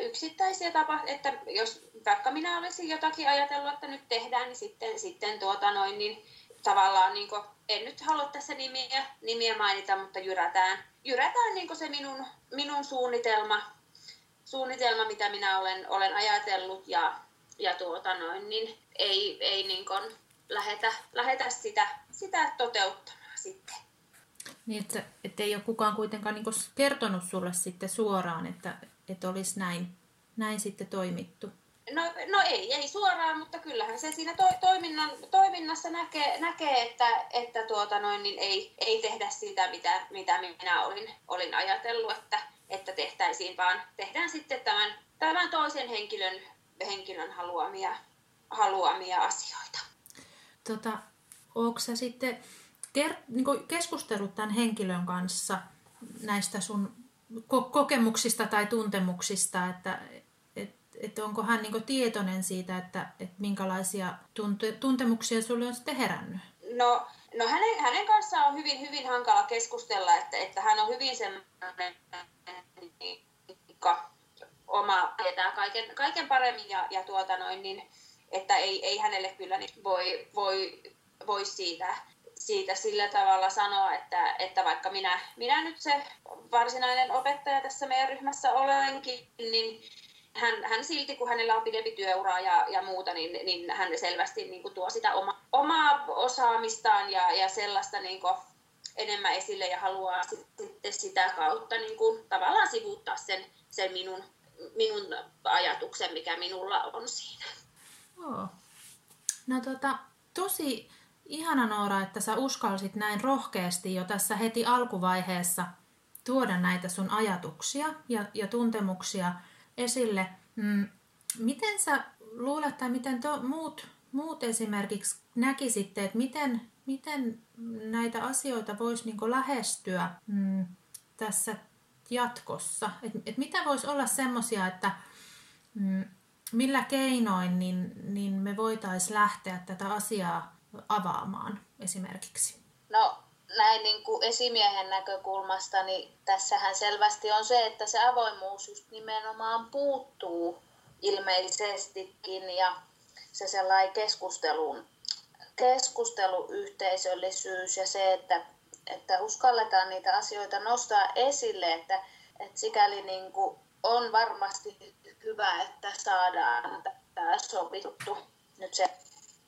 yksittäisiä tapa, että jos vaikka minä olisin jotakin ajatellut, että nyt tehdään, niin sitten tavallaan en nyt halua tässä nimiä mainita, mutta jyrätään se minun suunnitelma, mitä minä olen ajatellut ja ei lähetä sitä toteuttamaan sitten. Niin, että ei ole kukaan kuitenkaan kertonut sulle sitten suoraan, että olisi näin sitten toimittu. No ei suoraan, mutta kyllähän se siinä toiminnassa näkee että ei tehdä sitä mitä minä olin ajatellut, että tehtäisiin, vaan tehdään sitten tämän toisen henkilön haluamia asioita. Ootko sä sitten keskustellut tämän henkilön kanssa näistä sun kokemuksista tai tuntemuksista, että onko hän tietoinen siitä, että minkälaisia tuntemuksia sulle on sitten herännyt? No hänen kanssaan on hyvin hankala keskustella, että hän on hyvin semmoinen, joka oma tietää kaiken paremmin ja että ei hänelle kyllä voi siitä sillä tavalla sanoa, että vaikka minä nyt se varsinainen opettaja tässä meidän ryhmässä olenkin, niin hän silti, kun hänellä on pidempi työura ja muuta, niin hän selvästi tuo sitä omaa osaamistaan ja sellaista enemmän esille ja haluaa sitten sitä kautta tavallaan sivuuttaa sen minun ajatuksen, mikä minulla on siinä. Joo. No tosi ihana, Noora, että sä uskalsit näin rohkeasti jo tässä heti alkuvaiheessa tuoda näitä sun ajatuksia ja tuntemuksia esille. Miten sä luulet, tai miten muut esimerkiksi näkisitte, että miten näitä asioita voisi lähestyä tässä jatkossa? Et mitä voisi olla semmoisia, että millä keinoin niin me voitaisiin lähteä tätä asiaa avaamaan esimerkiksi? No, näin esimiehen näkökulmasta, niin tässähän selvästi on se, että se avoimuus just nimenomaan puuttuu ilmeisestikin ja se sellainen keskusteluyhteisöllisyys ja se, että uskalletaan niitä asioita nostaa esille, että Et sikäli niin kuin on varmasti hyvä, että saadaan tämä sovittu nyt se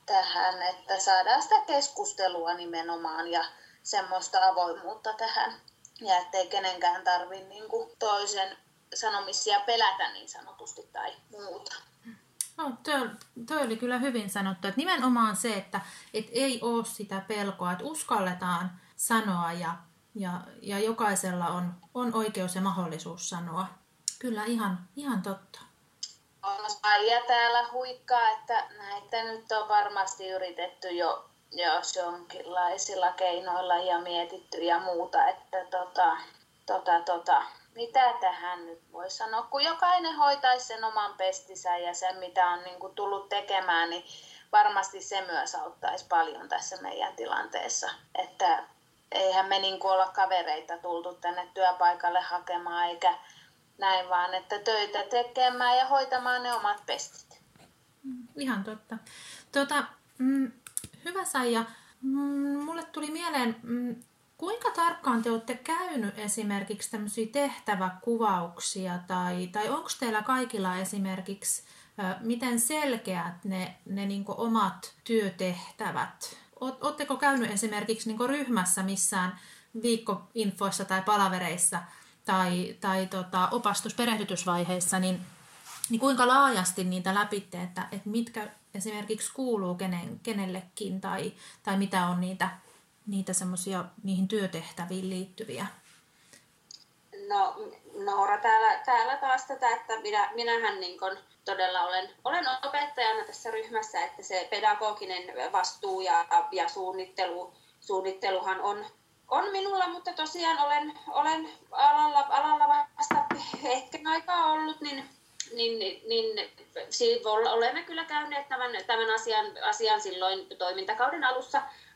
tähän, että saadaan sitä keskustelua nimenomaan ja semmoista avoimuutta tähän. Ja ettei kenenkään tarvitse niin kuin toisen sanomisia pelätä niin sanotusti tai muuta. No, toi oli kyllä hyvin sanottu. Että nimenomaan se, että et ei ole sitä pelkoa, että uskalletaan sanoa ja jokaisella on oikeus ja mahdollisuus sanoa. Kyllä ihan totta. On Saija täällä huikkaa, että näitä nyt on varmasti yritetty jo jonkinlaisilla keinoilla ja mietitty ja muuta, että mitä tähän nyt voi sanoa, kun jokainen hoitaisi sen oman pestinsä ja sen, mitä on niin kuin tullut tekemään, niin varmasti se myös auttaisi paljon tässä meidän tilanteessa. Että eihän me niin kuin olla kavereita tultu tänne työpaikalle hakemaan eikä näin, vaan että töitä tekemään ja hoitamaan ne omat pestit. Ihan totta. Hyvä Saija, mulle tuli mieleen, kuinka tarkkaan te olette käynyt esimerkiksi tämmöisiä tehtäväkuvauksia tai onko teillä kaikilla esimerkiksi, miten selkeät ne niinku omat työtehtävät? Oletteko käynyt esimerkiksi niinku ryhmässä missään viikkoinfoissa tai palavereissa tai opastusperehdytysvaiheissa, niin kuinka laajasti niitä läpitte, että mitkä esimerkiksi kuuluu kenellekin tai mitä on niitä semmoisia niihin työtehtäviin liittyviä? No Noora täällä taas tätä, että minähän niin kun todella olen opettajana tässä ryhmässä, että se pedagoginen vastuu ja suunnitteluhan on minulla, mutta tosiaan olen alalla vasta hetken aikaa ollut, niin olemme kyllä käyneet tämän asian silloin toimintakauden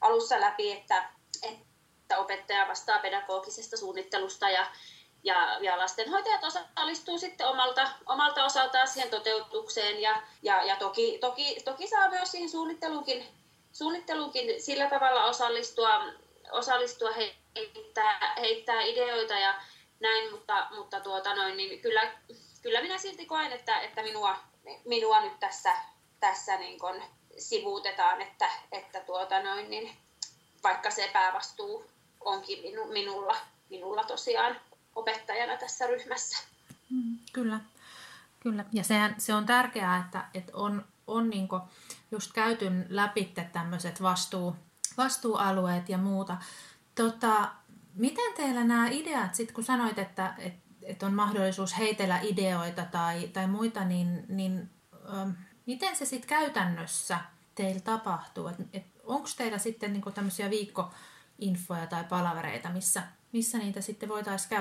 alussa läpi, että opettaja vastaa pedagogisesta suunnittelusta ja lastenhoitajat osallistuu sitten omalta osaltaan siihen toteutukseen ja toki saa myös siihen suunnitteluunkin sillä tavalla osallistua heittää ideoita ja näin, mutta niin kyllä minä silti koen, että minua nyt tässä niin kun sivuutetaan, että niin vaikka se päävastuu onkin minulla tosiaan opettajana tässä ryhmässä. Kyllä. Ja se on tärkeää, että on niin kun just käyty läpi tämmöiset vastuualueet ja muuta. Miten teillä nämä ideat, sit kun sanoit, että on mahdollisuus heitellä ideoita tai muita, niin miten se sitten käytännössä teillä tapahtuu? Onko teillä sitten niinku tämmöisiä viikkoinfoja tai palavereita, missä niitä sitten voitaisiin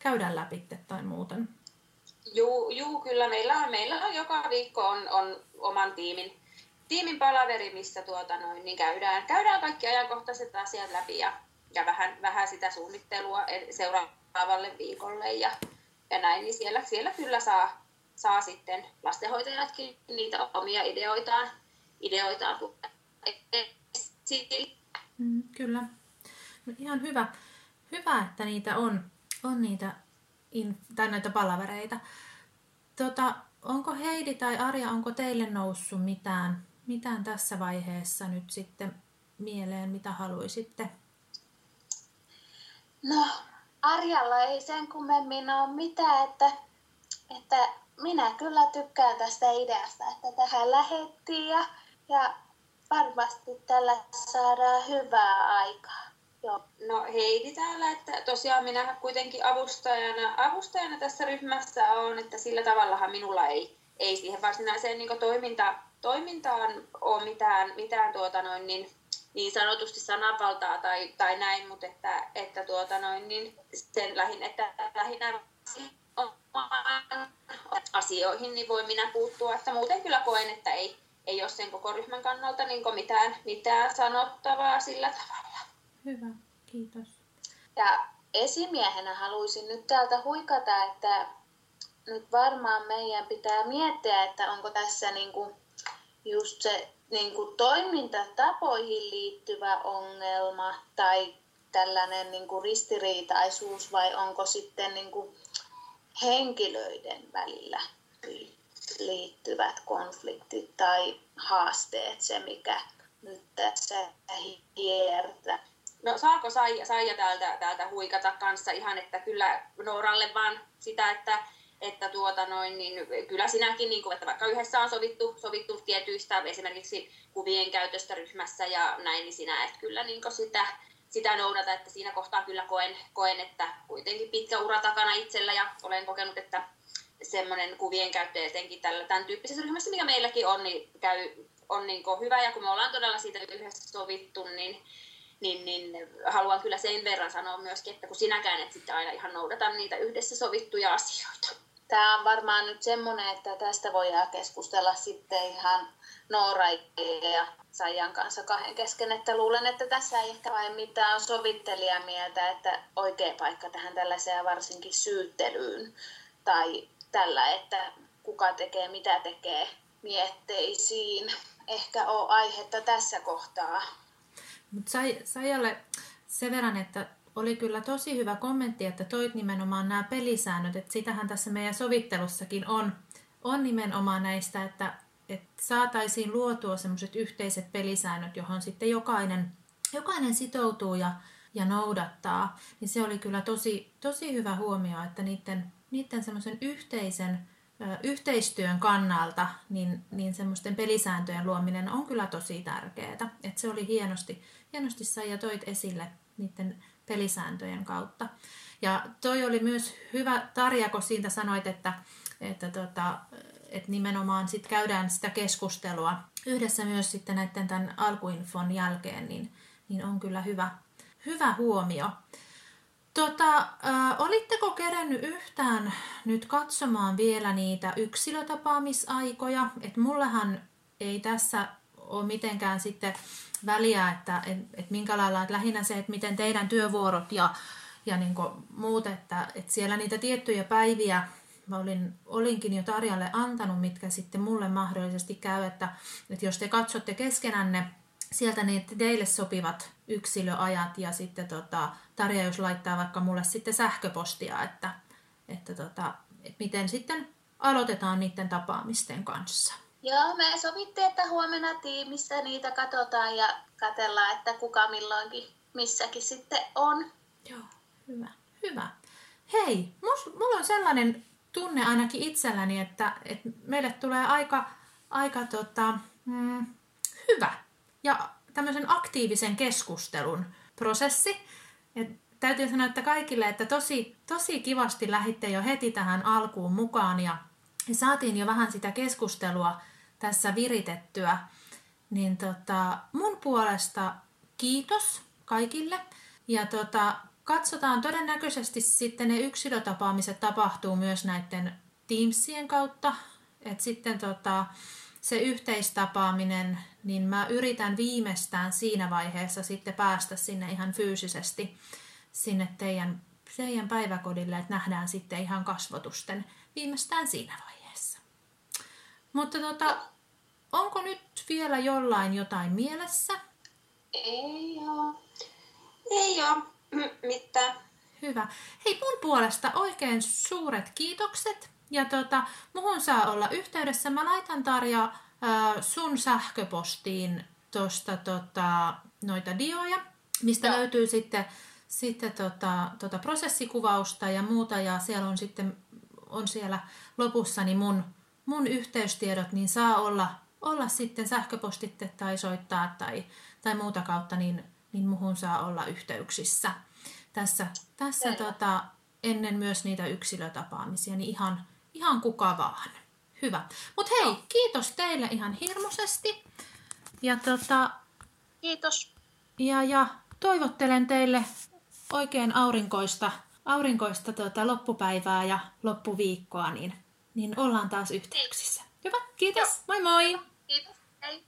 käydä läpi tai muuten? Juu, kyllä meillä on joka viikko on oman tiimin palaveri, missä niin käydään kaikki ajankohtaiset asiat läpi ja vähän sitä suunnittelua seuraavalle viikolle ja näin, niin siellä kyllä saa sitten lastenhoitajatkin niitä omia ideoitaan. Kyllä. No ihan hyvä, että niitä on niitä tai näitä palavereita. Onko Heidi tai Arja, onko teille noussut mitään tässä vaiheessa nyt sitten mieleen, mitä haluaisitte? No, Arjalla ei sen kummemmin ole mitään, että minä kyllä tykkään tästä ideasta, että tähän lähettiin ja varmasti tällä saadaan hyvää aikaa. Joo. No Heidi täällä, että tosiaan minä kuitenkin avustajana tässä ryhmässä olen, että sillä tavallahan minulla ei siihen varsinaiseen niin toimintaan ole mitään niin sanotusti sananvaltaa tai näin, mutta että niin sen lähinnä omaan asioihin niin voi minä puuttua, että muuten kyllä koen, että ei ole sen koko ryhmän kannalta niin mitään sanottavaa sillä tavalla. Hyvä, kiitos. Ja esimiehenä haluaisin nyt täältä huikata, että nyt varmaan meidän pitää miettiä, että onko tässä niinku just se niinku toimintatapoihin liittyvä ongelma tai tällainen niinku ristiriitaisuus, vai onko sitten niinku henkilöiden välillä liittyvät konfliktit tai haasteet, se mikä nyt tässä hiertää. No saako Saija täältä huikata kanssa ihan, että kyllä Nooralle vaan sitä, että niin kyllä sinäkin, niin kuin, että vaikka yhdessä on sovittu tietyistä esimerkiksi kuvien käytöstä ryhmässä ja näin, niin sinä et kyllä niin kuin sitä noudata, että siinä kohtaa kyllä koen, että kuitenkin pitkä ura takana itsellä ja olen kokenut, että semmoinen kuvien käyttö jotenkin tämän tyyppisessä ryhmässä, mikä meilläkin on, niin on niin kuin hyvä ja kun me ollaan todella siitä yhdessä sovittu, niin haluan kyllä sen verran sanoa myöskin, että kun sinäkään et sitten aina ihan noudata niitä yhdessä sovittuja asioita. Tämä on varmaan nyt semmoinen, että tästä voidaan keskustella sitten ihan Noora ja Saijan kanssa kahden kesken, että luulen, että tässä ei ehkä vain mitään sovittelijamieltä, että oikea paikka tähän tällaiseen varsinkin syyttelyyn tai tällä, että kuka tekee, mitä tekee, mietteisiin ehkä ole aihetta tässä kohtaa. Mutta Saijalle sen verran, että oli kyllä tosi hyvä kommentti, että toit nimenomaan nämä pelisäännöt, että sitähän tässä meidän sovittelussakin on nimenomaan näistä, että saataisiin luotua semmoiset yhteiset pelisäännöt, johon sitten jokainen sitoutuu ja noudattaa, niin se oli kyllä tosi hyvä huomio, että niiden semmoisen yhteistyön kannalta niin semmoisten pelisääntöjen luominen on kyllä tosi tärkeää. Et se oli hienosti Saija toit esille niiden pelisääntöjen kautta. Ja toi oli myös hyvä Tarja, kun siitä sanoit, että nimenomaan sit käydään sitä keskustelua yhdessä myös sitten näiden tämän alkuinfon jälkeen, niin on kyllä hyvä huomio. Olitteko kerännyt yhtään nyt katsomaan vielä niitä yksilötapaamisaikoja? Et mullahan ei tässä ole mitenkään sitten väliä, että minkä lailla, että lähinnä se, että miten teidän työvuorot ja niin kuin muut, että siellä niitä tiettyjä päiviä mä olinkin jo Tarjalle antanut, mitkä sitten mulle mahdollisesti käy, että jos te katsotte keskenänne sieltä ne teille sopivat yksilöajat ja sitten Tarja jos laittaa vaikka mulle sitten sähköpostia, että miten sitten aloitetaan niiden tapaamisten kanssa. Joo, me sovittiin, että huomenna tiimissä niitä katsotaan ja katsellaan, että kuka milloinkin missäkin sitten on. Joo, hyvä. Hei, mulla on sellainen tunne ainakin itselläni, että meille tulee aika hyvä ja tämmöisen aktiivisen keskustelun prosessi. Et täytyy sanoa, että kaikille, että tosi kivasti lähditte jo heti tähän alkuun mukaan ja saatiin jo vähän sitä keskustelua tässä viritettyä. Niin mun puolesta kiitos kaikille ja katsotaan todennäköisesti sitten ne yksilötapaamiset tapahtuu myös näiden Teamsien kautta. Et sitten se yhteistapaaminen, niin mä yritän viimeistään siinä vaiheessa sitten päästä sinne ihan fyysisesti sinne teidän päiväkodille, että nähdään sitten ihan kasvotusten viimeistään siinä vaiheessa. Mutta onko nyt vielä jotain mielessä? Ei oo. Mitä? Hyvä. Hei, mun puolesta oikein suuret kiitokset. Ja muhun saa olla yhteydessä. Mä laitan Tarja sun sähköpostiin tuosta noita dioja, mistä Joo. löytyy sitten prosessikuvausta ja muuta. Ja siellä on sitten siellä lopussa niin mun yhteystiedot, niin saa olla sitten sähköpostitte tai soittaa tai muuta kautta, niin muhun saa olla yhteyksissä. Tässä ennen myös niitä yksilötapaamisia, niin ihan kuka vaan. Hyvä. Mut hei, kiitos teille ihan hirmuisesti. Ja kiitos. Ja toivottelen teille oikein aurinkoista loppupäivää ja loppuviikkoa, niin ollaan taas yhteyksissä. Hyvä, kiitos. Joo. Moi moi. Kiitos. Hei.